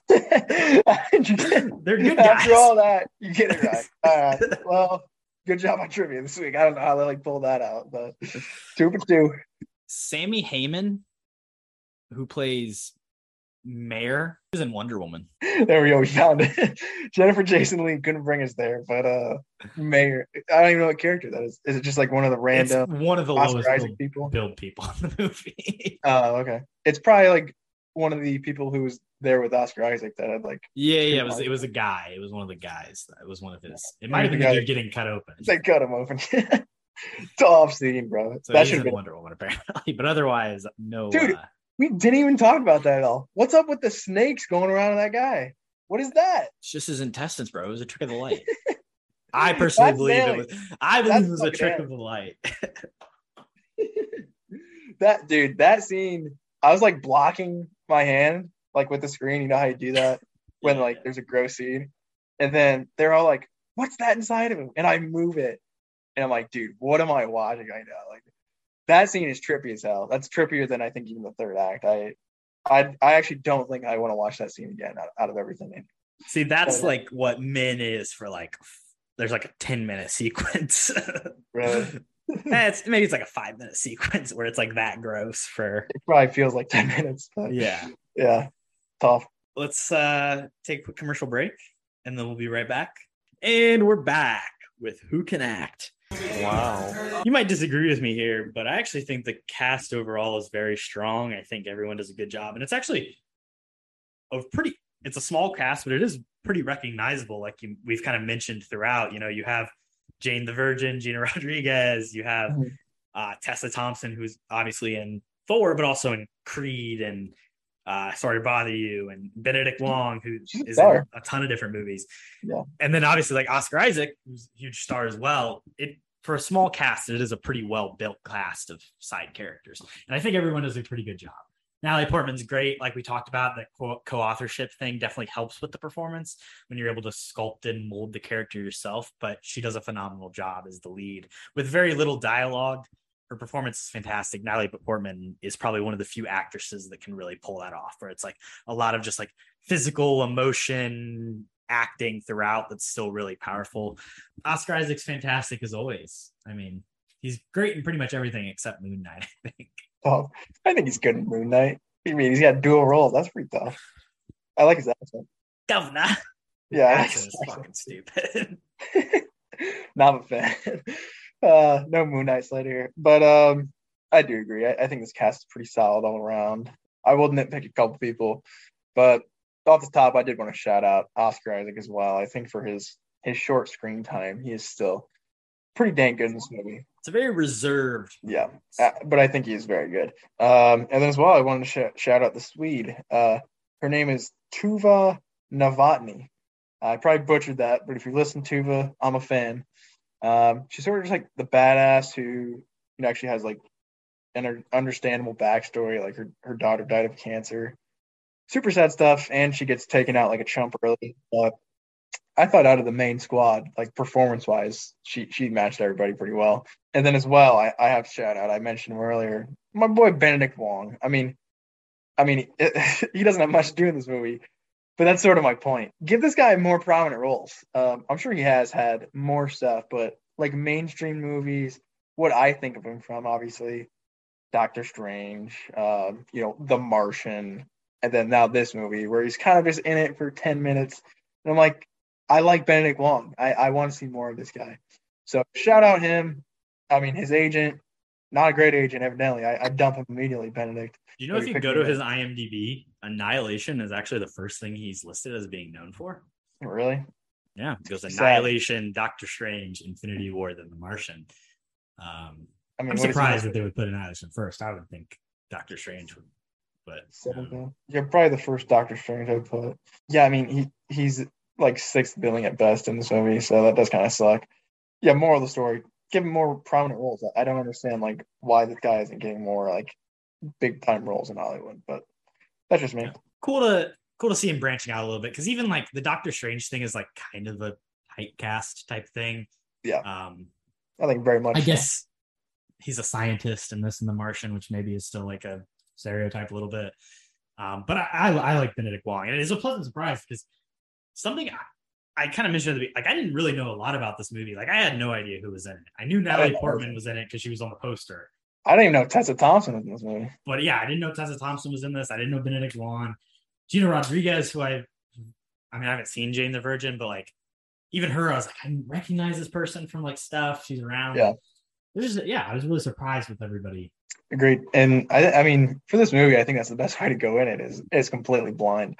They're good guys. After all that, you get it right. All right. Well, good job on trivia this week. I don't know how they pulled that out, but 2 for 2. Sammy Heyman, who plays Mare, is in Wonder Woman. There we go. We found it. Jennifer Jason Leigh couldn't bring us there, but Mare. I don't even know what character that is. Is it just like one of the random? It's one of the lowest build people in the movie. Oh, okay. It's probably like one of the people who was there with Oscar Isaac that had like. Yeah. It was a guy. It was one of the guys. It was one of his. It might have been they're getting cut open. They cut him open. It's off scene, bro. So that should have been Wonder Woman apparently, but otherwise, no. Dude. We didn't even talk about that at all. What's up with the snakes going around that guy? What is that? It's just his intestines, bro. It was a trick of the light. I personally believe it was a trick of the light. That scene, I was like blocking my hand, like with the screen. You know how you do that when like there's a gross scene. And then they're all like, what's that inside of him? And I move it. And I'm like, dude, what am I watching right now? Like, that scene is trippy as hell. That's trippier than I think even the third act. I actually don't think I want to watch that scene again out of everything. See, that's like what Men is for like, there's like a 10-minute sequence. Really? Maybe it's like a 5-minute sequence where it's like that gross for... It probably feels like 10 minutes. But yeah. Tough. Let's take a commercial break, and then we'll be right back. And we're back with Who Can Act. Wow. You might disagree with me here, but I actually think the cast overall is very strong. I think everyone does a good job. And it's actually it's a small cast, but it is pretty recognizable. Like we've kind of mentioned throughout, you have Jane the Virgin, Gina Rodriguez, you have Tessa Thompson, who's obviously in Thor, but also in Creed and Sorry to Bother You, and Benedict Wong, who is in a ton of different movies. Yeah. And then obviously like Oscar Isaac, who's a huge star as well. For a small cast, it is a pretty well-built cast of side characters. And I think everyone does a pretty good job. Natalie Portman's great. Like we talked about, the co-authorship thing definitely helps with the performance when you're able to sculpt and mold the character yourself. But she does a phenomenal job as the lead with very little dialogue. Her performance is fantastic. Natalie Portman is probably one of the few actresses that can really pull that off, where it's like a lot of just like physical emotion acting throughout that's still really powerful. Oscar Isaac's fantastic as always. I mean, he's great in pretty much everything except Moon Knight, I think. Oh, I think he's good in Moon Knight. I mean, he's got dual roles. That's pretty tough. I like his accent. Governor. Yeah. Accent is fucking stupid. Not a fan. No Moon Knight slide here, but I do agree. I think this cast is pretty solid all around. I will nitpick a couple people, but off the top, I did want to shout out Oscar Isaac as well. I think for his short screen time, he is still pretty dang good in this movie. It's a very reserved. Yeah, but I think he is very good. And then as well, I wanted to shout out the Swede. Her name is Tuva Novotny. I probably butchered that, but if you listen, Tuva, I'm a fan. She's sort of just like the badass who actually has like an understandable backstory. Like her daughter died of cancer, super sad stuff, and she gets taken out like a chump early. But I thought out of the main squad, like performance wise, she matched everybody pretty well. And then as well, I have to shout out, I mentioned him earlier, my boy Benedict Wong. I mean, he doesn't have much to do in this movie. But that's sort of my point. Give this guy more prominent roles. I'm sure he has had more stuff, but like mainstream movies, what I think of him from, obviously, Doctor Strange, The Martian, and then now this movie where he's kind of just in it for 10 minutes. And I'm like, I like Benedict Wong. I want to see more of this guy. So shout out him. I mean, his agent, not a great agent, evidently. I dump him immediately, Benedict. If you go to his IMDb, Annihilation is actually the first thing he's listed as being known for. Really? Yeah, it goes Annihilation, Doctor Strange, Infinity War, then The Martian. I'm surprised that they would put Annihilation first. I would think Doctor Strange would. But you're probably the first Doctor Strange I'd put. Yeah, I mean, he's like sixth billing at best in this movie, so that does kind of suck. Yeah, moral of the story, give him more prominent roles. I don't understand like why this guy isn't getting more like big time roles in Hollywood, but that's just me. Yeah. Cool to see him branching out a little bit, because even like the Doctor Strange thing is like kind of a typecast type thing. Yeah, I think very much. I guess he's a scientist in this and The Martian, which maybe is still like a stereotype a little bit. But I like Benedict Wong, and it is a pleasant surprise because something I kind of mentioned at the beginning, like I didn't really know a lot about this movie. Like I had no idea who was in it. I knew Natalie Portman was in it because she was on the poster. I didn't even know Tessa Thompson was in this movie. But yeah, I didn't know Tessa Thompson was in this. I didn't know Benedict Wong. Gina Rodriguez, who I haven't seen Jane the Virgin, but like even her, I was like, I recognize this person from like stuff. She's around. Yeah. I was really surprised with everybody. Agreed. And I mean, for this movie, I think that's the best way to go in it is completely blind.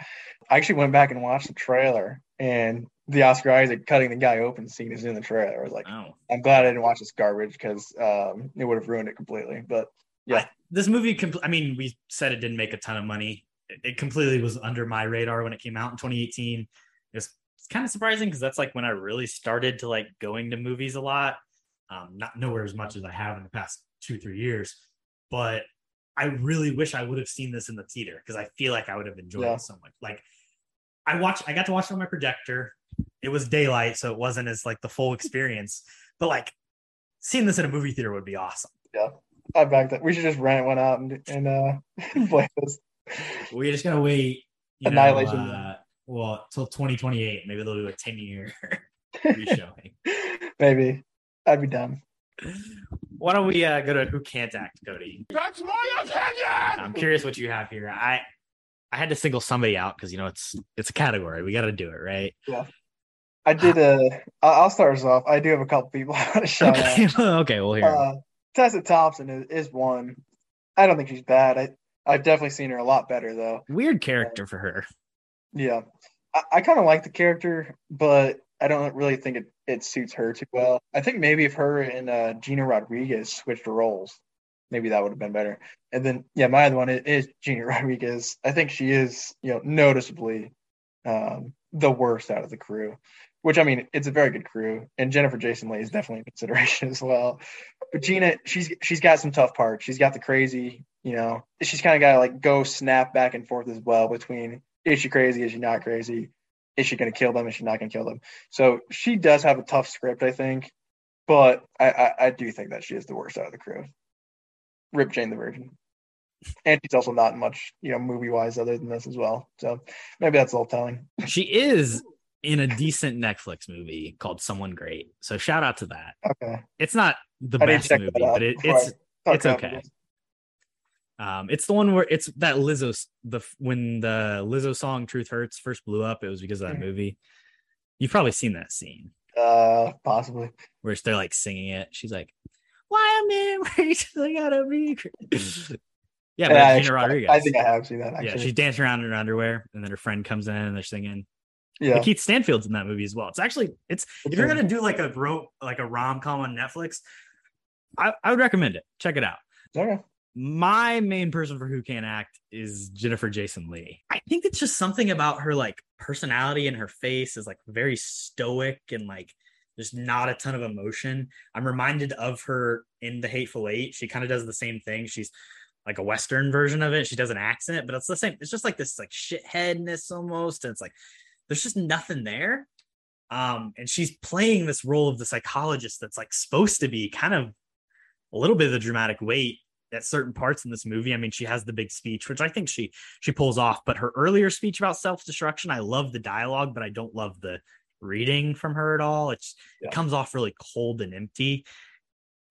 I actually went back and watched the trailer, and the Oscar Isaac cutting the guy open scene is in the trailer. I was like, oh. I'm glad I didn't watch this garbage because it would have ruined it completely. But yeah, this movie, we said it didn't make a ton of money. It completely was under my radar when it came out in 2018. It's kind of surprising because that's like when I really started to like going to movies a lot. Not nowhere as much as I have in the past 2-3 years, but I really wish I would have seen this in the theater because I feel like I would have enjoyed it so much. Like I got to watch it on my projector. It was daylight, so it wasn't as like the full experience, but like seeing this in a movie theater would be awesome. Yeah, I back that. We should just rent one out and play this. We're just gonna wait. Annihilation. Well, till 2028. Maybe they'll do a 10-year re-showing. Maybe. I'd be done. Why don't we go to Who Can't Act, Cody? That's my opinion. I'm curious what you have here. I I had to single somebody out because, you know, it's a category. We got to do it, right? Yeah. I did I'll start us off. I do have a couple people I want to shout out. Okay, we'll hear Tessa Thompson is one. I don't think she's bad. I've definitely seen her a lot better, though. Weird character for her. Yeah. I kind of like the character, but I don't really think it suits her too well. I think maybe if her and Gina Rodriguez switched roles, maybe that would have been better. And then, yeah, my other one is Gina Rodriguez. I think she is, you know, noticeably the worst out of the crew, which, I mean, it's a very good crew. And Jennifer Jason Leigh is definitely in consideration as well. But Gina, she's got some tough parts. She's got the crazy, you know, she's kind of got to, like, go snap back and forth as well between, is she crazy? Is she not crazy? Is she going to kill them? Is she not going to kill them? So she does have a tough script, I think. But I do think that she is the worst out of the crew. Rip Jane the Virgin. And she's also not much, you know, movie-wise other than this as well. So maybe that's a little telling. She is in a decent Netflix movie called Someone Great. So shout out to that. Okay. It's not the best movie, but it's okay. It's the one where it's that Lizzo, when the Lizzo song Truth Hurts first blew up, it was because of that movie. You've probably seen that scene. Possibly. Where they're like singing it. She's like, why am I in races? I gotta be. Yeah, but yeah, Gina Rodriguez. I think I have seen that, actually. Yeah, she's dancing around in her underwear, and then her friend comes in, and they're singing. Yeah. But Keith Stanfield's in that movie as well. It's actually, if you're gonna do like a rom-com on Netflix, I would recommend it. Check it out. Okay. My main person for who can't act is Jennifer Jason Leigh. I think it's just something about her, like, personality, and her face is, like, very stoic and, like, there's not a ton of emotion. I'm reminded of her in The Hateful Eight. She kind of does the same thing. She's like a Western version of it. She does an accent, but it's the same. It's just like this, like, shitheadness almost. And it's like, there's just nothing there. And she's playing this role of the psychologist that's, like, supposed to be kind of a little bit of the dramatic weight at certain parts in this movie. I mean, she has the big speech, which I think she pulls off, but her earlier speech about self-destruction, I love the dialogue, but I don't love the reading from her at all. It comes off really cold and empty,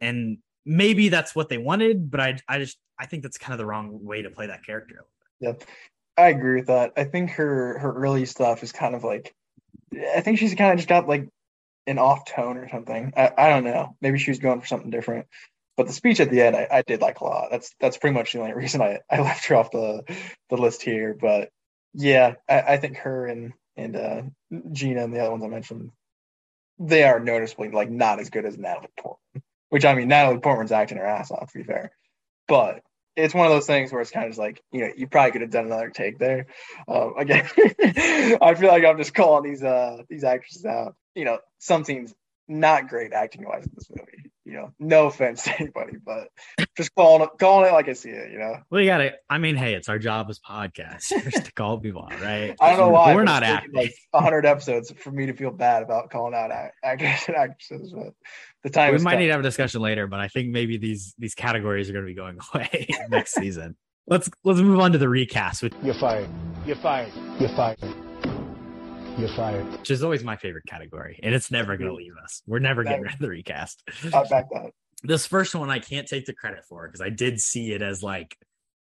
and maybe that's what they wanted, but I think that's kind of the wrong way to play that character. Yep, I agree with that. I think her early stuff is kind of like, I think she's kind of just got like an off tone or something. I don't know, maybe she was going for something different, but the speech at the end I did like a lot. That's pretty much the only reason I left her off the list here. But yeah, I think her and Gina and the other ones I mentioned, they are noticeably like not as good as Natalie Portman, which, I mean, Natalie Portman's acting her ass off, to be fair, but it's one of those things where it's kind of just like, you know, you probably could have done another take there. Again, I feel like I'm just calling these actresses out. You know, some scenes not great acting wise in this movie. You know, no offense to anybody, but just calling it like I see it, you know? Well, you got it. I mean, hey, it's our job as podcasters to call people out, right? I don't know why. We're not acting. Like 100 episodes for me to feel bad about calling out actors and actresses. But the time we might need to have a discussion later, but I think maybe these categories are going to be going away next season. Let's move on to the recast. You're fired. You're fired. You're fired. You're fired. Which is always my favorite category, and it's never going to leave us. We're never getting rid of the recast. I'll back that. This first one I can't take the credit for, because I did see it as like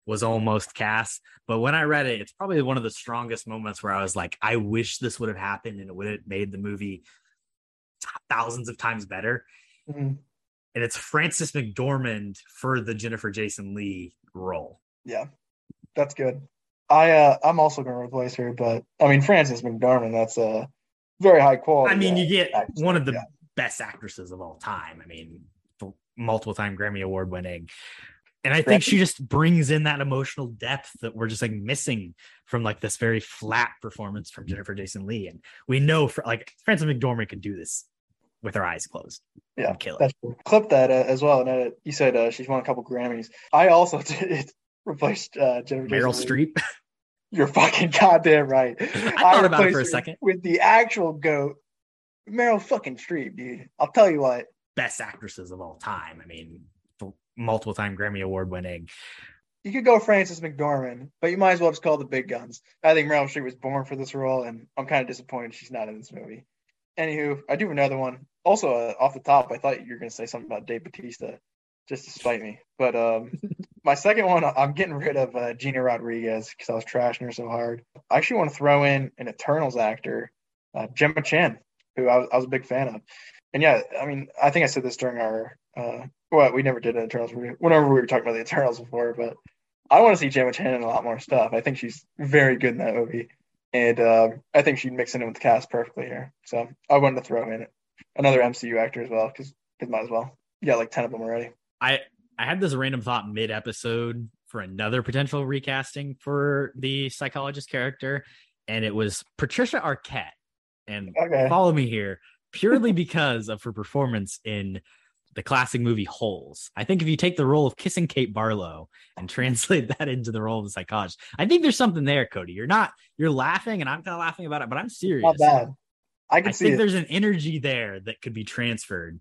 was almost cast, but when I read it, it's probably one of the strongest moments where I was like, I wish this would have happened and it would have made the movie thousands of times better. Mm-hmm. And it's Frances McDormand for the Jennifer Jason Leigh role. Yeah, that's good. I'm also going to replace her, but I mean, Frances McDormand, that's a very high quality. I mean, you get actress, one of the best actresses of all time. I mean, multiple time Grammy Award winning. And I think she just brings in that emotional depth that we're just like missing from like this very flat performance from Jennifer Jason Leigh. And we know like Frances McDormand can do this with her eyes closed. Yeah. And kill it. Cool. Clip that as well. And edit. You said she's won a couple Grammys. I also did. Replaced Jennifer Meryl Streep. You're fucking goddamn right. I thought about it for a second with the actual goat, Meryl fucking Streep, dude. I'll tell you what, best actresses of all time. I mean, multiple time Grammy Award winning. You could go Frances McDormand, but you might as well just call the big guns. I think Meryl Streep was born for this role, and I'm kind of disappointed she's not in this movie. Anywho, I do have another one. Also, off the top, I thought you were going to say something about Dave Bautista, just to spite me, but My second one, I'm getting rid of Gina Rodriguez because I was trashing her so hard. I actually want to throw in an Eternals actor, Gemma Chan, who I was a big fan of. And yeah, I mean, I think I said this during our we never did an Eternals whenever we were talking about the Eternals before, but I want to see Gemma Chan in a lot more stuff. I think she's very good in that movie, and I think she'd mix it in with the cast perfectly here. So I wanted to throw in another MCU actor as well, because it might as well. You got like 10 of them already. I had this random thought mid-episode for another potential recasting for the psychologist character, and it was Patricia Arquette. And Follow me here, purely because of her performance in the classic movie Holes. I think if you take the role of kissing Kate Barlow and translate that into the role of the psychologist, I think there's something there, Cody. You're laughing, and I'm kind of laughing about it, but I'm serious. Not bad. I think there's an energy there that could be transferred.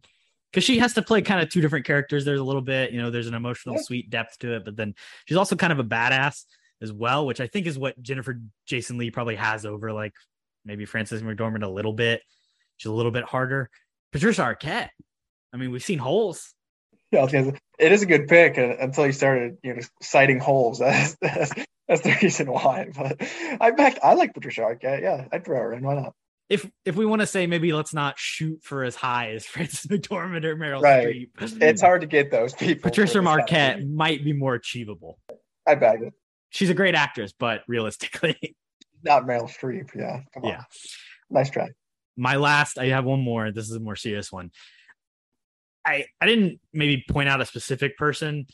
Because she has to play kind of two different characters. There's a little bit, there's an emotional sweet depth to it, but then she's also kind of a badass as well, which I think is what Jennifer Jason Leigh probably has over like maybe Frances McDormand a little bit. She's a little bit harder. Patricia Arquette. I mean, we've seen Holes. Yeah, it is a good pick until you started, citing Holes. That's the reason why. But I like Patricia Arquette. Yeah, I'd throw her in. Why not? If we want to say maybe let's not shoot for as high as Frances McDormand or Meryl Streep. It's hard to get those people. Patricia Arquette might be more achievable. I bagged it. She's a great actress, but realistically. Not Meryl Streep, yeah. Come on. Nice try. I have one more. This is a more serious one. I didn't maybe point out a specific person.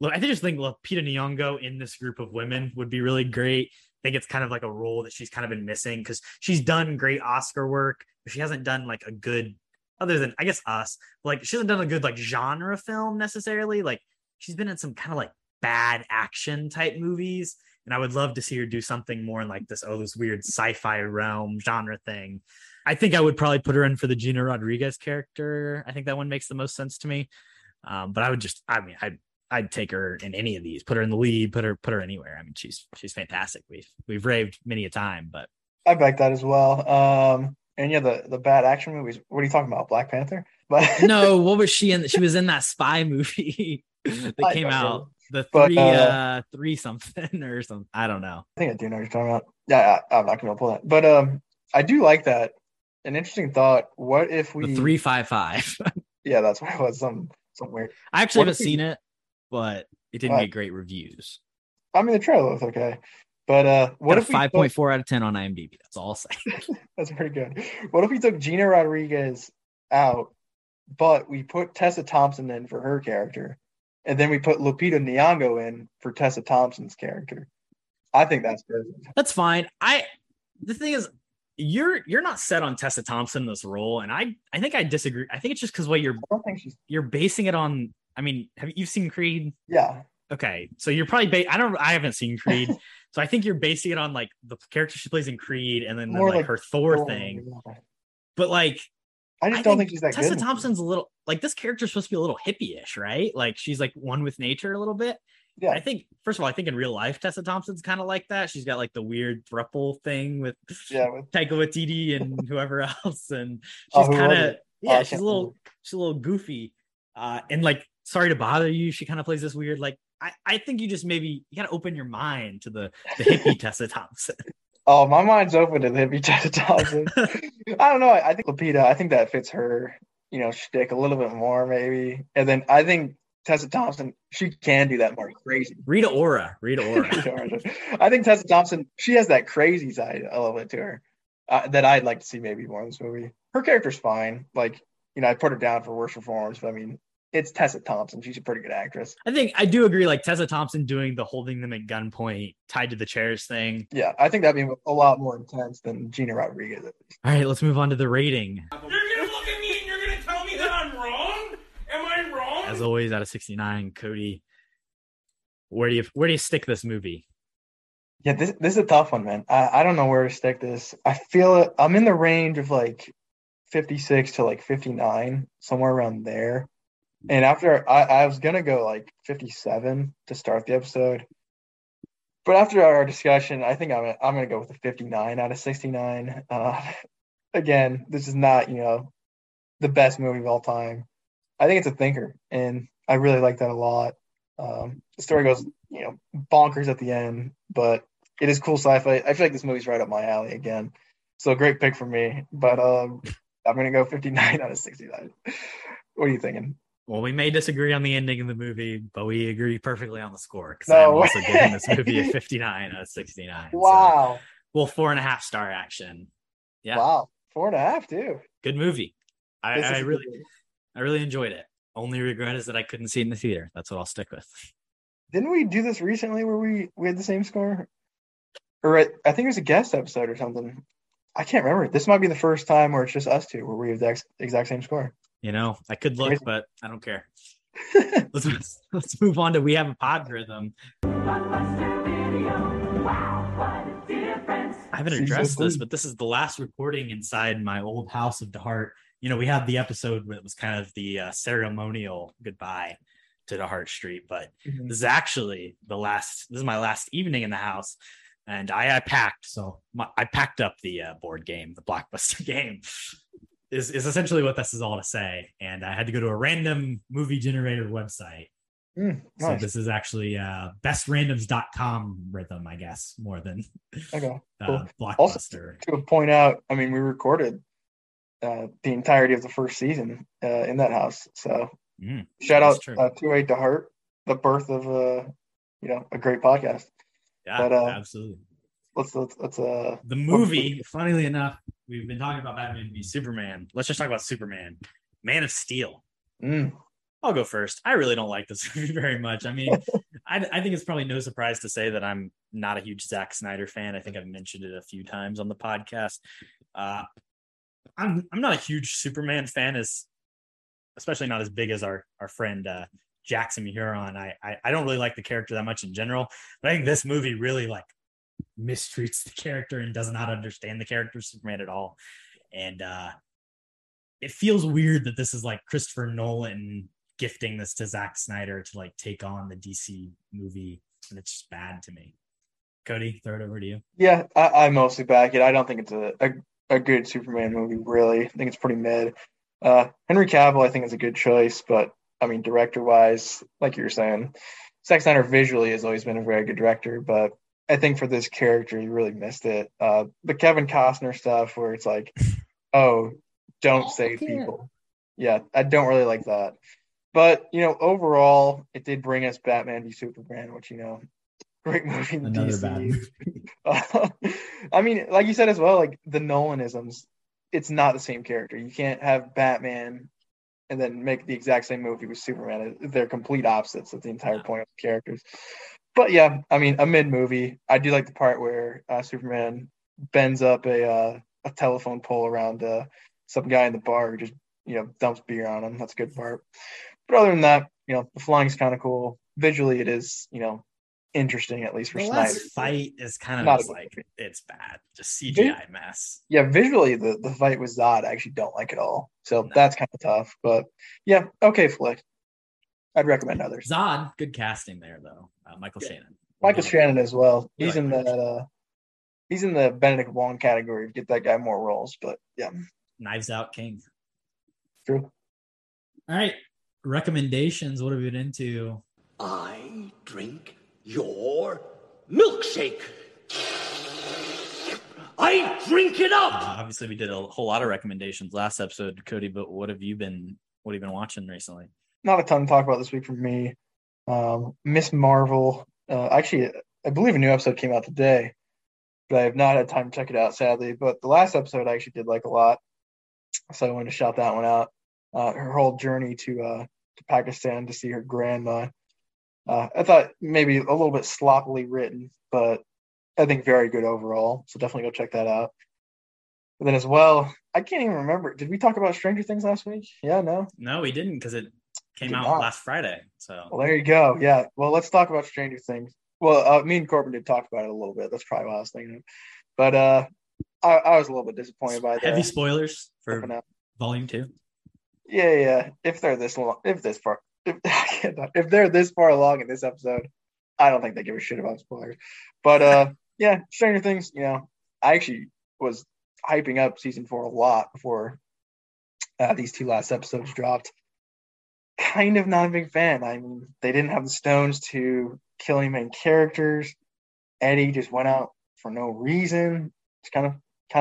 Look, I just think Lupita Nyong'o in this group of women would be really great. I think it's kind of like a role that she's kind of been missing because she's done great Oscar work, but she hasn't done like a good, other than I guess Us, like she hasn't done a good like genre film necessarily. Like she's been in some kind of like bad action type movies, and I would love to see her do something more in like this weird sci-fi realm genre thing. I think I would probably put her in for the Gina Rodriguez character. I think that one makes the most sense to me. But I would just, I mean, I'd take her in any of these, put her in the lead, put her anywhere. I mean, she's fantastic. We've raved many a time, but I back that as well. And yeah, the bad action movies. What are you talking about? Black Panther? But no, what was she in? She was in that spy movie that came out. The three something or something. I don't know. I think I do know what you're talking about. Yeah, I'm not gonna pull that. But I do like that. An interesting thought. What if we 355? Yeah, that's what it was. Something weird. I actually haven't seen it, but it didn't get great reviews. I mean, the trailer was okay. But what if 5.4 out of 10 on IMDb? That's all I'll say. That's pretty good. What if we took Gina Rodriguez out, but we put Tessa Thompson in for her character, and then we put Lupita Nyong'o in for Tessa Thompson's character? I think that's perfect. That's fine. The thing is, you're not set on Tessa Thompson in this role, and I think I disagree. I think it's just because you're basing it on. I mean, have you seen Creed? Yeah. Okay. So you're probably, I haven't seen Creed. So I think you're basing it on like the character she plays in Creed and then like her Thor thing. Yeah. But like, I don't think she's that Tessa good. Tessa Thompson's a little, like this character's supposed to be a little hippie-ish, right? Like she's like one with nature a little bit. Yeah. I think, first of all, I think in real life, Tessa Thompson's kind of like that. She's got like the weird thruple thing with Taika Waititi and whoever else. And she's she's a little goofy. And like, Sorry to Bother You, she kind of plays this weird, like, I think you just maybe, you got to open your mind to the hippie Tessa Thompson. Oh, my mind's open to the hippie Tessa Thompson. I don't know. I think Lupita, I think that fits her, shtick a little bit more maybe. And then I think Tessa Thompson, she can do that more crazy. Rita Ora. I think Tessa Thompson, she has that crazy side a little bit to her that I'd like to see maybe more in this movie. Her character's fine. Like, I put her down for worse performance, but I mean, it's Tessa Thompson. She's a pretty good actress. I think I do agree. Like Tessa Thompson doing the holding them at gunpoint, tied to the chairs thing. Yeah, I think that'd be a lot more intense than Gina Rodriguez. All right, let's move on to the rating. You're gonna look at me and you're gonna tell me that I'm wrong. Am I wrong? As always, out of 69, Cody, where do you stick this movie? Yeah, this is a tough one, man. I don't know where to stick this. I feel it. I'm in the range of like 56 to like 59, somewhere around there. And after I was going to go like 57 to start the episode, but after our discussion, I think I'm going to go with a 59 out of 69. Again, this is not, the best movie of all time. I think it's a thinker, and I really like that a lot. The story goes, bonkers at the end, but it is cool sci-fi. I feel like this movie's right up my alley again. So great pick for me, but I'm going to go 59 out of 69. What are you thinking? Well, we may disagree on the ending of the movie, but we agree perfectly on the score. Because I'm also giving this movie a 59 out of 69. Wow. So, 4.5-star action. Yeah. Wow. 4.5 too. Good movie. I really enjoyed it. Only regret is that I couldn't see it in the theater. That's what I'll stick with. Didn't we do this recently where we had the same score? Or I think it was a guest episode or something. I can't remember. This might be the first time where it's just us two where we have the exact same score. I could look, but I don't care. Let's move on to We Have a Pod Rhythm. I haven't addressed this, but this is the last recording inside my old house of DeHart. We had the episode where it was kind of the ceremonial goodbye to DeHart Street, but this is actually this is my last evening in the house. And I packed. So I packed up the board game, the Blockbuster game is essentially what this is all to say. And I had to go to a random movie generator website. Nice. So this is actually bestrandoms.com rhythm, I guess, more than cool. Blockbuster. Also, to point out, we recorded the entirety of the first season in that house. So shout out 28 to Heart, the birth of a great podcast. Yeah, but, absolutely. Let's the movie. Funnily enough, we've been talking about Batman v Superman. Let's just talk about Superman, Man of Steel. I'll go first. I really don't like this movie very much. I think it's probably no surprise to say that I'm not a huge Zack Snyder fan. I think I've mentioned it a few times on the podcast. I'm not a huge Superman fan, especially not as big as our friend Jackson Huron. I don't really like the character that much in general, but I think this movie really mistreats the character and does not understand the character of Superman at all. And it feels weird that this is Christopher Nolan gifting this to Zack Snyder to take on the DC movie, and it's just bad to me. Cody, throw it over to you. Yeah, I mostly back it. I don't think it's a good Superman movie, really. I think it's pretty mid. Henry Cavill, I think, is a good choice, but director-wise, like you were saying, Zack Snyder visually has always been a very good director, but I think for this character, he really missed it. The Kevin Costner stuff where it's don't save people. Yeah, I don't really like that. But, overall, it did bring us Batman v Superman, which, great movie in another DC. Bad movie. Like you said as well, the Nolanisms, it's not the same character. You can't have Batman and then make the exact same movie with Superman. They're complete opposites of the entire point of the characters. But yeah, a mid-movie. I do like the part where Superman bends up a telephone pole around some guy in the bar who just, dumps beer on him. That's a good part. But other than that, the flying's kind of cool. Visually, it is, interesting, at least for Snyder. The last fight is kind of it's bad. Just CGI mess. Yeah, visually, the fight with Zod, I actually don't like at all. So that's kind of tough. But yeah, okay flick. I'd recommend others. Zod, good casting there, though. Michael Shannon. Michael Shannon as well. He's in that. He's in the Benedict Wong category. Get that guy more roles, but yeah. Knives Out King. True. All right. Recommendations. What have we been into? I drink your milkshake. I drink it up. Obviously, we did a whole lot of recommendations last episode, Cody. But what have you been watching recently? Not a ton to talk about this week for me. Miss Marvel. Actually, I believe a new episode came out today, but I have not had time to check it out, sadly. But the last episode I actually did like a lot, so I wanted to shout that one out. Her whole journey to Pakistan to see her grandma. I thought maybe a little bit sloppily written, but I think very good overall. So definitely go check that out. And then as well, I can't even remember. Did we talk about Stranger Things last week? Yeah, no? No, we didn't because it came out last Friday. So well, there you go. Yeah. Well, let's talk about Stranger Things. Well, me and Corbin did talk about it a little bit. That's probably what I was thinking of. But I was a little bit disappointed by that. Heavy spoilers for Volume 2. Yeah. If they're this far along in this episode, I don't think they give a shit about spoilers. But yeah, Stranger Things, I actually was hyping up season 4 a lot before these two last episodes dropped. kind of not a big fan. I mean, they didn't have the stones to kill any main characters. Eddie just went out for no reason. It's kind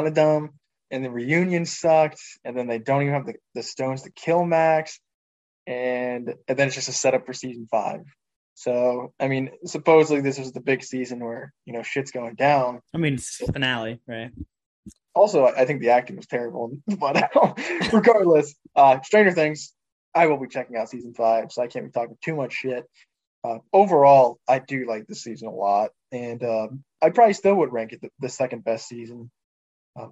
of dumb. And the reunion sucked. And then they don't even have the stones to kill Max. And then it's just a setup for season 5. So, I mean, supposedly this was the big season where, you know, shit's going down. I mean, it's the finale, right? Also, I think the acting was terrible. But regardless, Stranger Things, I will be checking out season 5, so I can't be talking too much shit. Overall, I do like this season a lot. And I probably still would rank it the second best season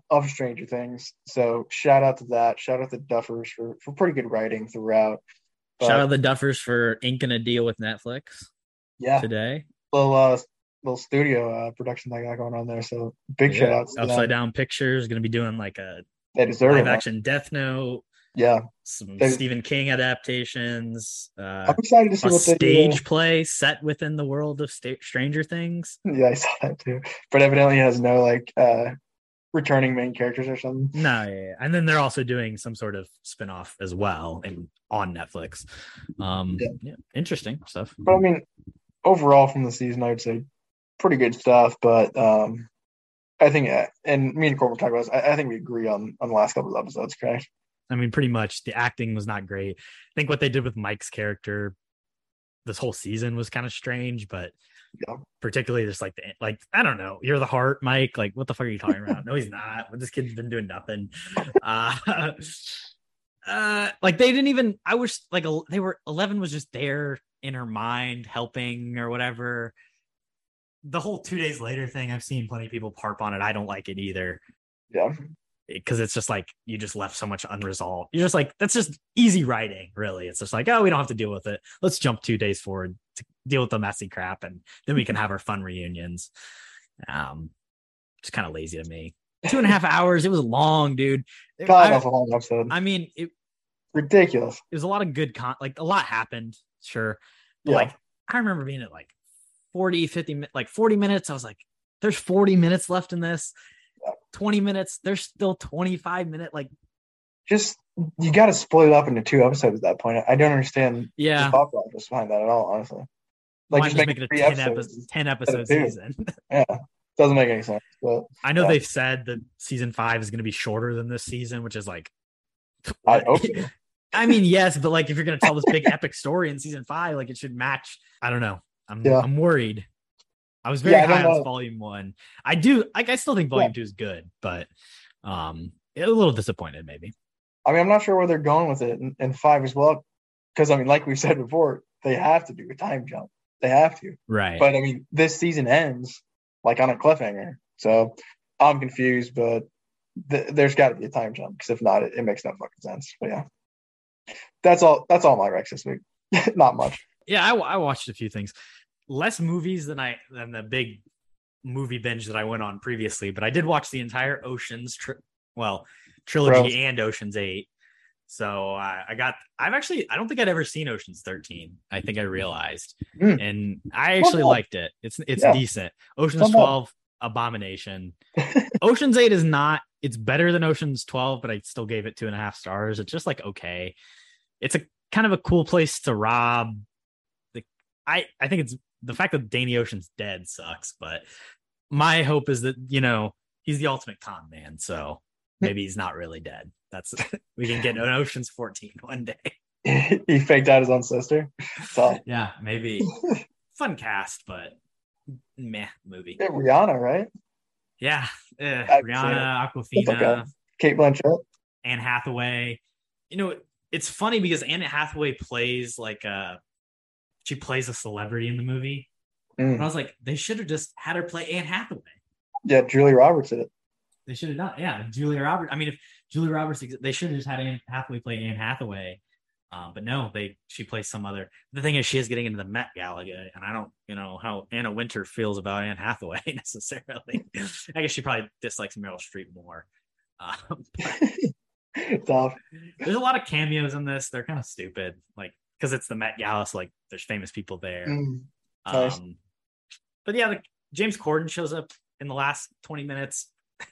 of Stranger Things. So shout out to that. Shout out to Duffers for pretty good writing throughout. But shout out to the Duffers for inking a deal with Netflix. Yeah. Today. Little studio production they got going on there. So big shout outs. Upside Down Pictures going to be doing like a live action Death Note. Yeah. Some Stephen King adaptations. I'm excited to see what they do. Stage play set within the world of Stranger Things. Yeah, I saw that too. But evidently has no like returning main characters or something. No, yeah. And then they're also doing some sort of spinoff as well and on Netflix. Yeah, interesting stuff. But I mean, overall from the season, I would say pretty good stuff. But I think, and me and Corbin talked about this, I think we agree on the last couple of episodes, correct? I mean, pretty much the acting was not great. I think what they did with Mike's character this whole season was kind of strange, but particularly just like, I don't know, you're the heart, Mike. Like, what the fuck are you talking about? No, he's not. This kid's been doing nothing. Like they didn't even, I wish like they were, 11 was just there in her mind helping or whatever. The whole 2 days later thing, I've seen plenty of people harp on it. I don't like it either. Yeah. Because it's just like you just left so much unresolved. You're just like, that's just easy writing, really. It's just like, oh, we don't have to deal with it. Let's jump 2 days forward to deal with the messy crap, and then we can have our fun reunions. It's kind of lazy to me. 2.5 hours. It was long, dude. God, that's a long episode. I mean, it ridiculous. It was a lot of good a lot happened, sure. But like I remember being at like 40 minutes. I was like, there's 40 minutes left in this. 20 minutes, there's still 25 minutes. Like, just you got to split it up into 2 episodes at that point. I don't understand the thought process behind that at all, honestly. Like, just make it a 10 episode season. Yeah, doesn't make any sense. But I know they've said that season 5 is going to be shorter than this season, which is like, I hope so. I mean, yes, but like if you're going to tell this big epic story in season 5, like it should match. I don't know. I'm worried. I was very high on volume 1. I do like. I still think volume 2 is good, but a little disappointed maybe. I mean, I'm not sure where they're going with it in 5 as well, because I mean, like we said before, they have to do a time jump. They have to, right? But I mean, this season ends like on a cliffhanger, so I'm confused. But there's got to be a time jump, because if not, it makes no fucking sense. But yeah, that's all. That's all my recs this week. Not much. Yeah, I watched a few things. Less movies than the big movie binge that I went on previously, but I did watch the entire Ocean's trilogy and Ocean's 8. So I don't think I'd ever seen Ocean's 13. I think I realized, and I actually liked it. It's decent. Ocean's 12, abomination. Ocean's 8 is not. It's better than Ocean's 12, but I still gave it 2.5 stars. It's just like okay. It's a kind of a cool place to rob. I think it's. The fact that Danny Ocean's dead sucks, but my hope is that, you know, he's the ultimate con man, so maybe he's not really dead. We can get an Ocean's 14 one day. He faked out his own sister. So. Yeah, maybe. Fun cast, but meh movie. Yeah, Rihanna, right? Yeah. Rihanna, Awkwafina, Kate Blanchett, Anne Hathaway. You know, it's funny because Anne Hathaway plays like a... She plays a celebrity in the movie. And I was like, they should have just had her play Anne Hathaway. Yeah, Julia Roberts did it. They should have not. Yeah, Julia Roberts. I mean, if Julia Roberts, they should have just had Anne Hathaway play Anne Hathaway. But no, she plays some other. The thing is, she is getting into the Met Gala, and I don't, you know, how Anna Wintour feels about Anne Hathaway necessarily. I guess she probably dislikes Meryl Streep more. There's a lot of cameos in this. They're kind of stupid. Like, because it's the Met Gala, so like there's famous people there. Nice. But yeah, James Corden shows up in the last 20 minutes,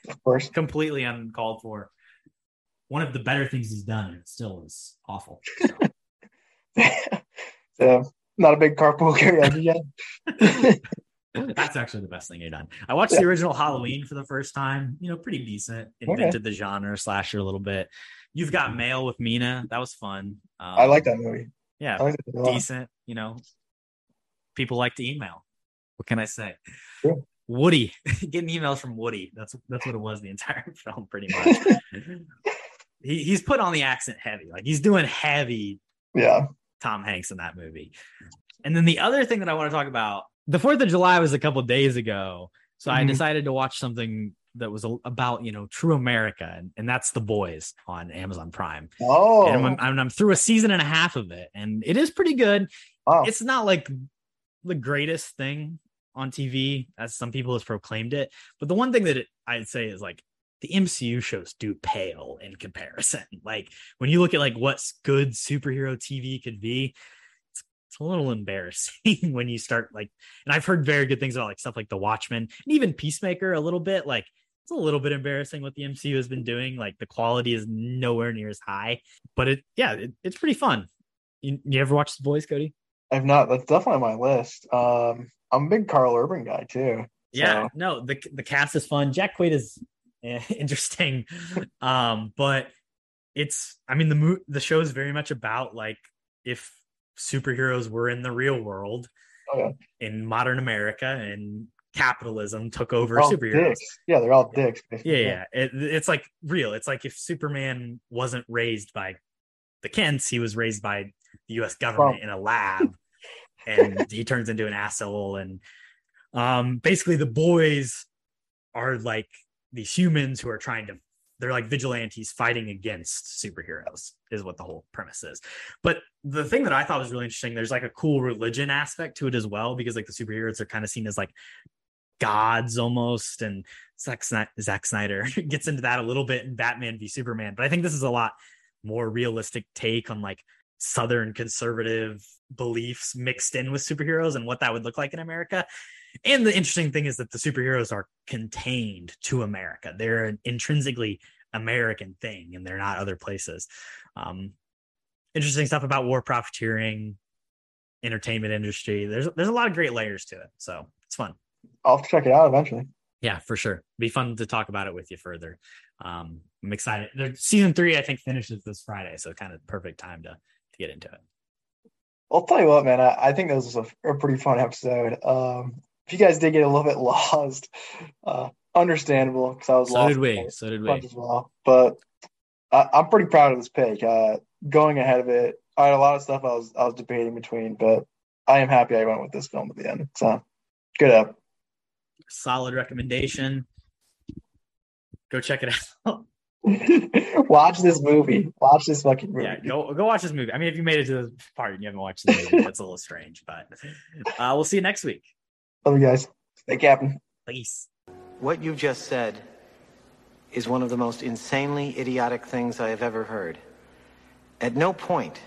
of course, completely uncalled for. One of the better things he's done, and it still is awful. So. So not a big carpool karaoke yet. That's actually the best thing you've done. I watched the original Halloween for the first time. You know, pretty decent. Invented the genre slasher a little bit. You've Got Mail with Mina. That was fun. I like that movie. Yeah, like decent. You know, people like to email. What can I say? Sure. Woody, getting emails from Woody. That's what it was the entire film, pretty much. He's put on the accent heavy. Like he's doing heavy. Yeah. Tom Hanks in that movie. And then the other thing that I want to talk about. The 4th of July was a couple of days ago. So I decided to watch something that was about, you know, true America. And that's The Boys on Amazon Prime. Oh, and I'm through a season and a half of it. And it is pretty good. Oh. It's not like the greatest thing on TV, as some people has proclaimed it. But the one thing that I'd say is like the MCU shows do pale in comparison. Like when you look at like what's good superhero TV could be, it's a little embarrassing when you start like, and I've heard very good things about like stuff like The Watchmen and even Peacemaker a little bit. Like it's a little bit embarrassing what the MCU has been doing. Like the quality is nowhere near as high, but it's pretty fun. You ever watch The Boys, Cody? I've not. That's definitely on my list. I'm a big Carl Urban guy too. Yeah, so. No, the cast is fun. Jack Quaid is interesting, but the show is very much about like if superheroes were in the real world in modern America and capitalism took over superheroes. Dicks. Yeah, they're all dicks. Basically. Yeah, yeah. It's like real. It's like if Superman wasn't raised by the Kents, he was raised by the U.S. government in a lab, and he turns into an asshole. And basically, the boys are like these humans who are they're like vigilantes fighting against superheroes is what the whole premise is. But the thing that I thought was really interesting, there's like a cool religion aspect to it as well, because like the superheroes are kind of seen as like gods almost. And Zack Snyder gets into that a little bit in Batman v Superman. But I think this is a lot more realistic take on like Southern conservative beliefs mixed in with superheroes and what that would look like in America. And the interesting thing is that the superheroes are contained to America. They're an intrinsically American thing, and they're not other places. Interesting stuff about war profiteering, entertainment industry. There's a lot of great layers to it, so it's fun. I'll check it out eventually. Yeah, for sure. It'd be fun to talk about it with you further. I'm excited. Season 3, I think, finishes this Friday, so kind of perfect time to get into it. I'll tell you what, man. I think this was a pretty fun episode. If you guys did get a little bit lost, understandable, because I was lost. So did we. As well. But I'm pretty proud of this pick. Going ahead of it, I had a lot of stuff I was debating between, but I am happy I went with this film at the end. So, good up. Solid recommendation. Go check it out. Watch this movie. Watch this fucking movie. Yeah, go watch this movie. I mean, if you made it to this part and you haven't watched the movie, that's a little strange. But we'll see you next week. Love you guys. Thank you, Captain. Peace. What you just said is one of the most insanely idiotic things I have ever heard. At no point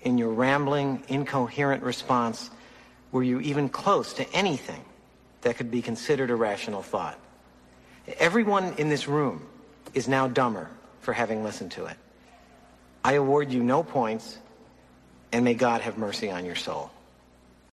in your rambling, incoherent response were you even close to anything that could be considered a rational thought. Everyone in this room is now dumber for having listened to it. I award you no points, and may God have mercy on your soul.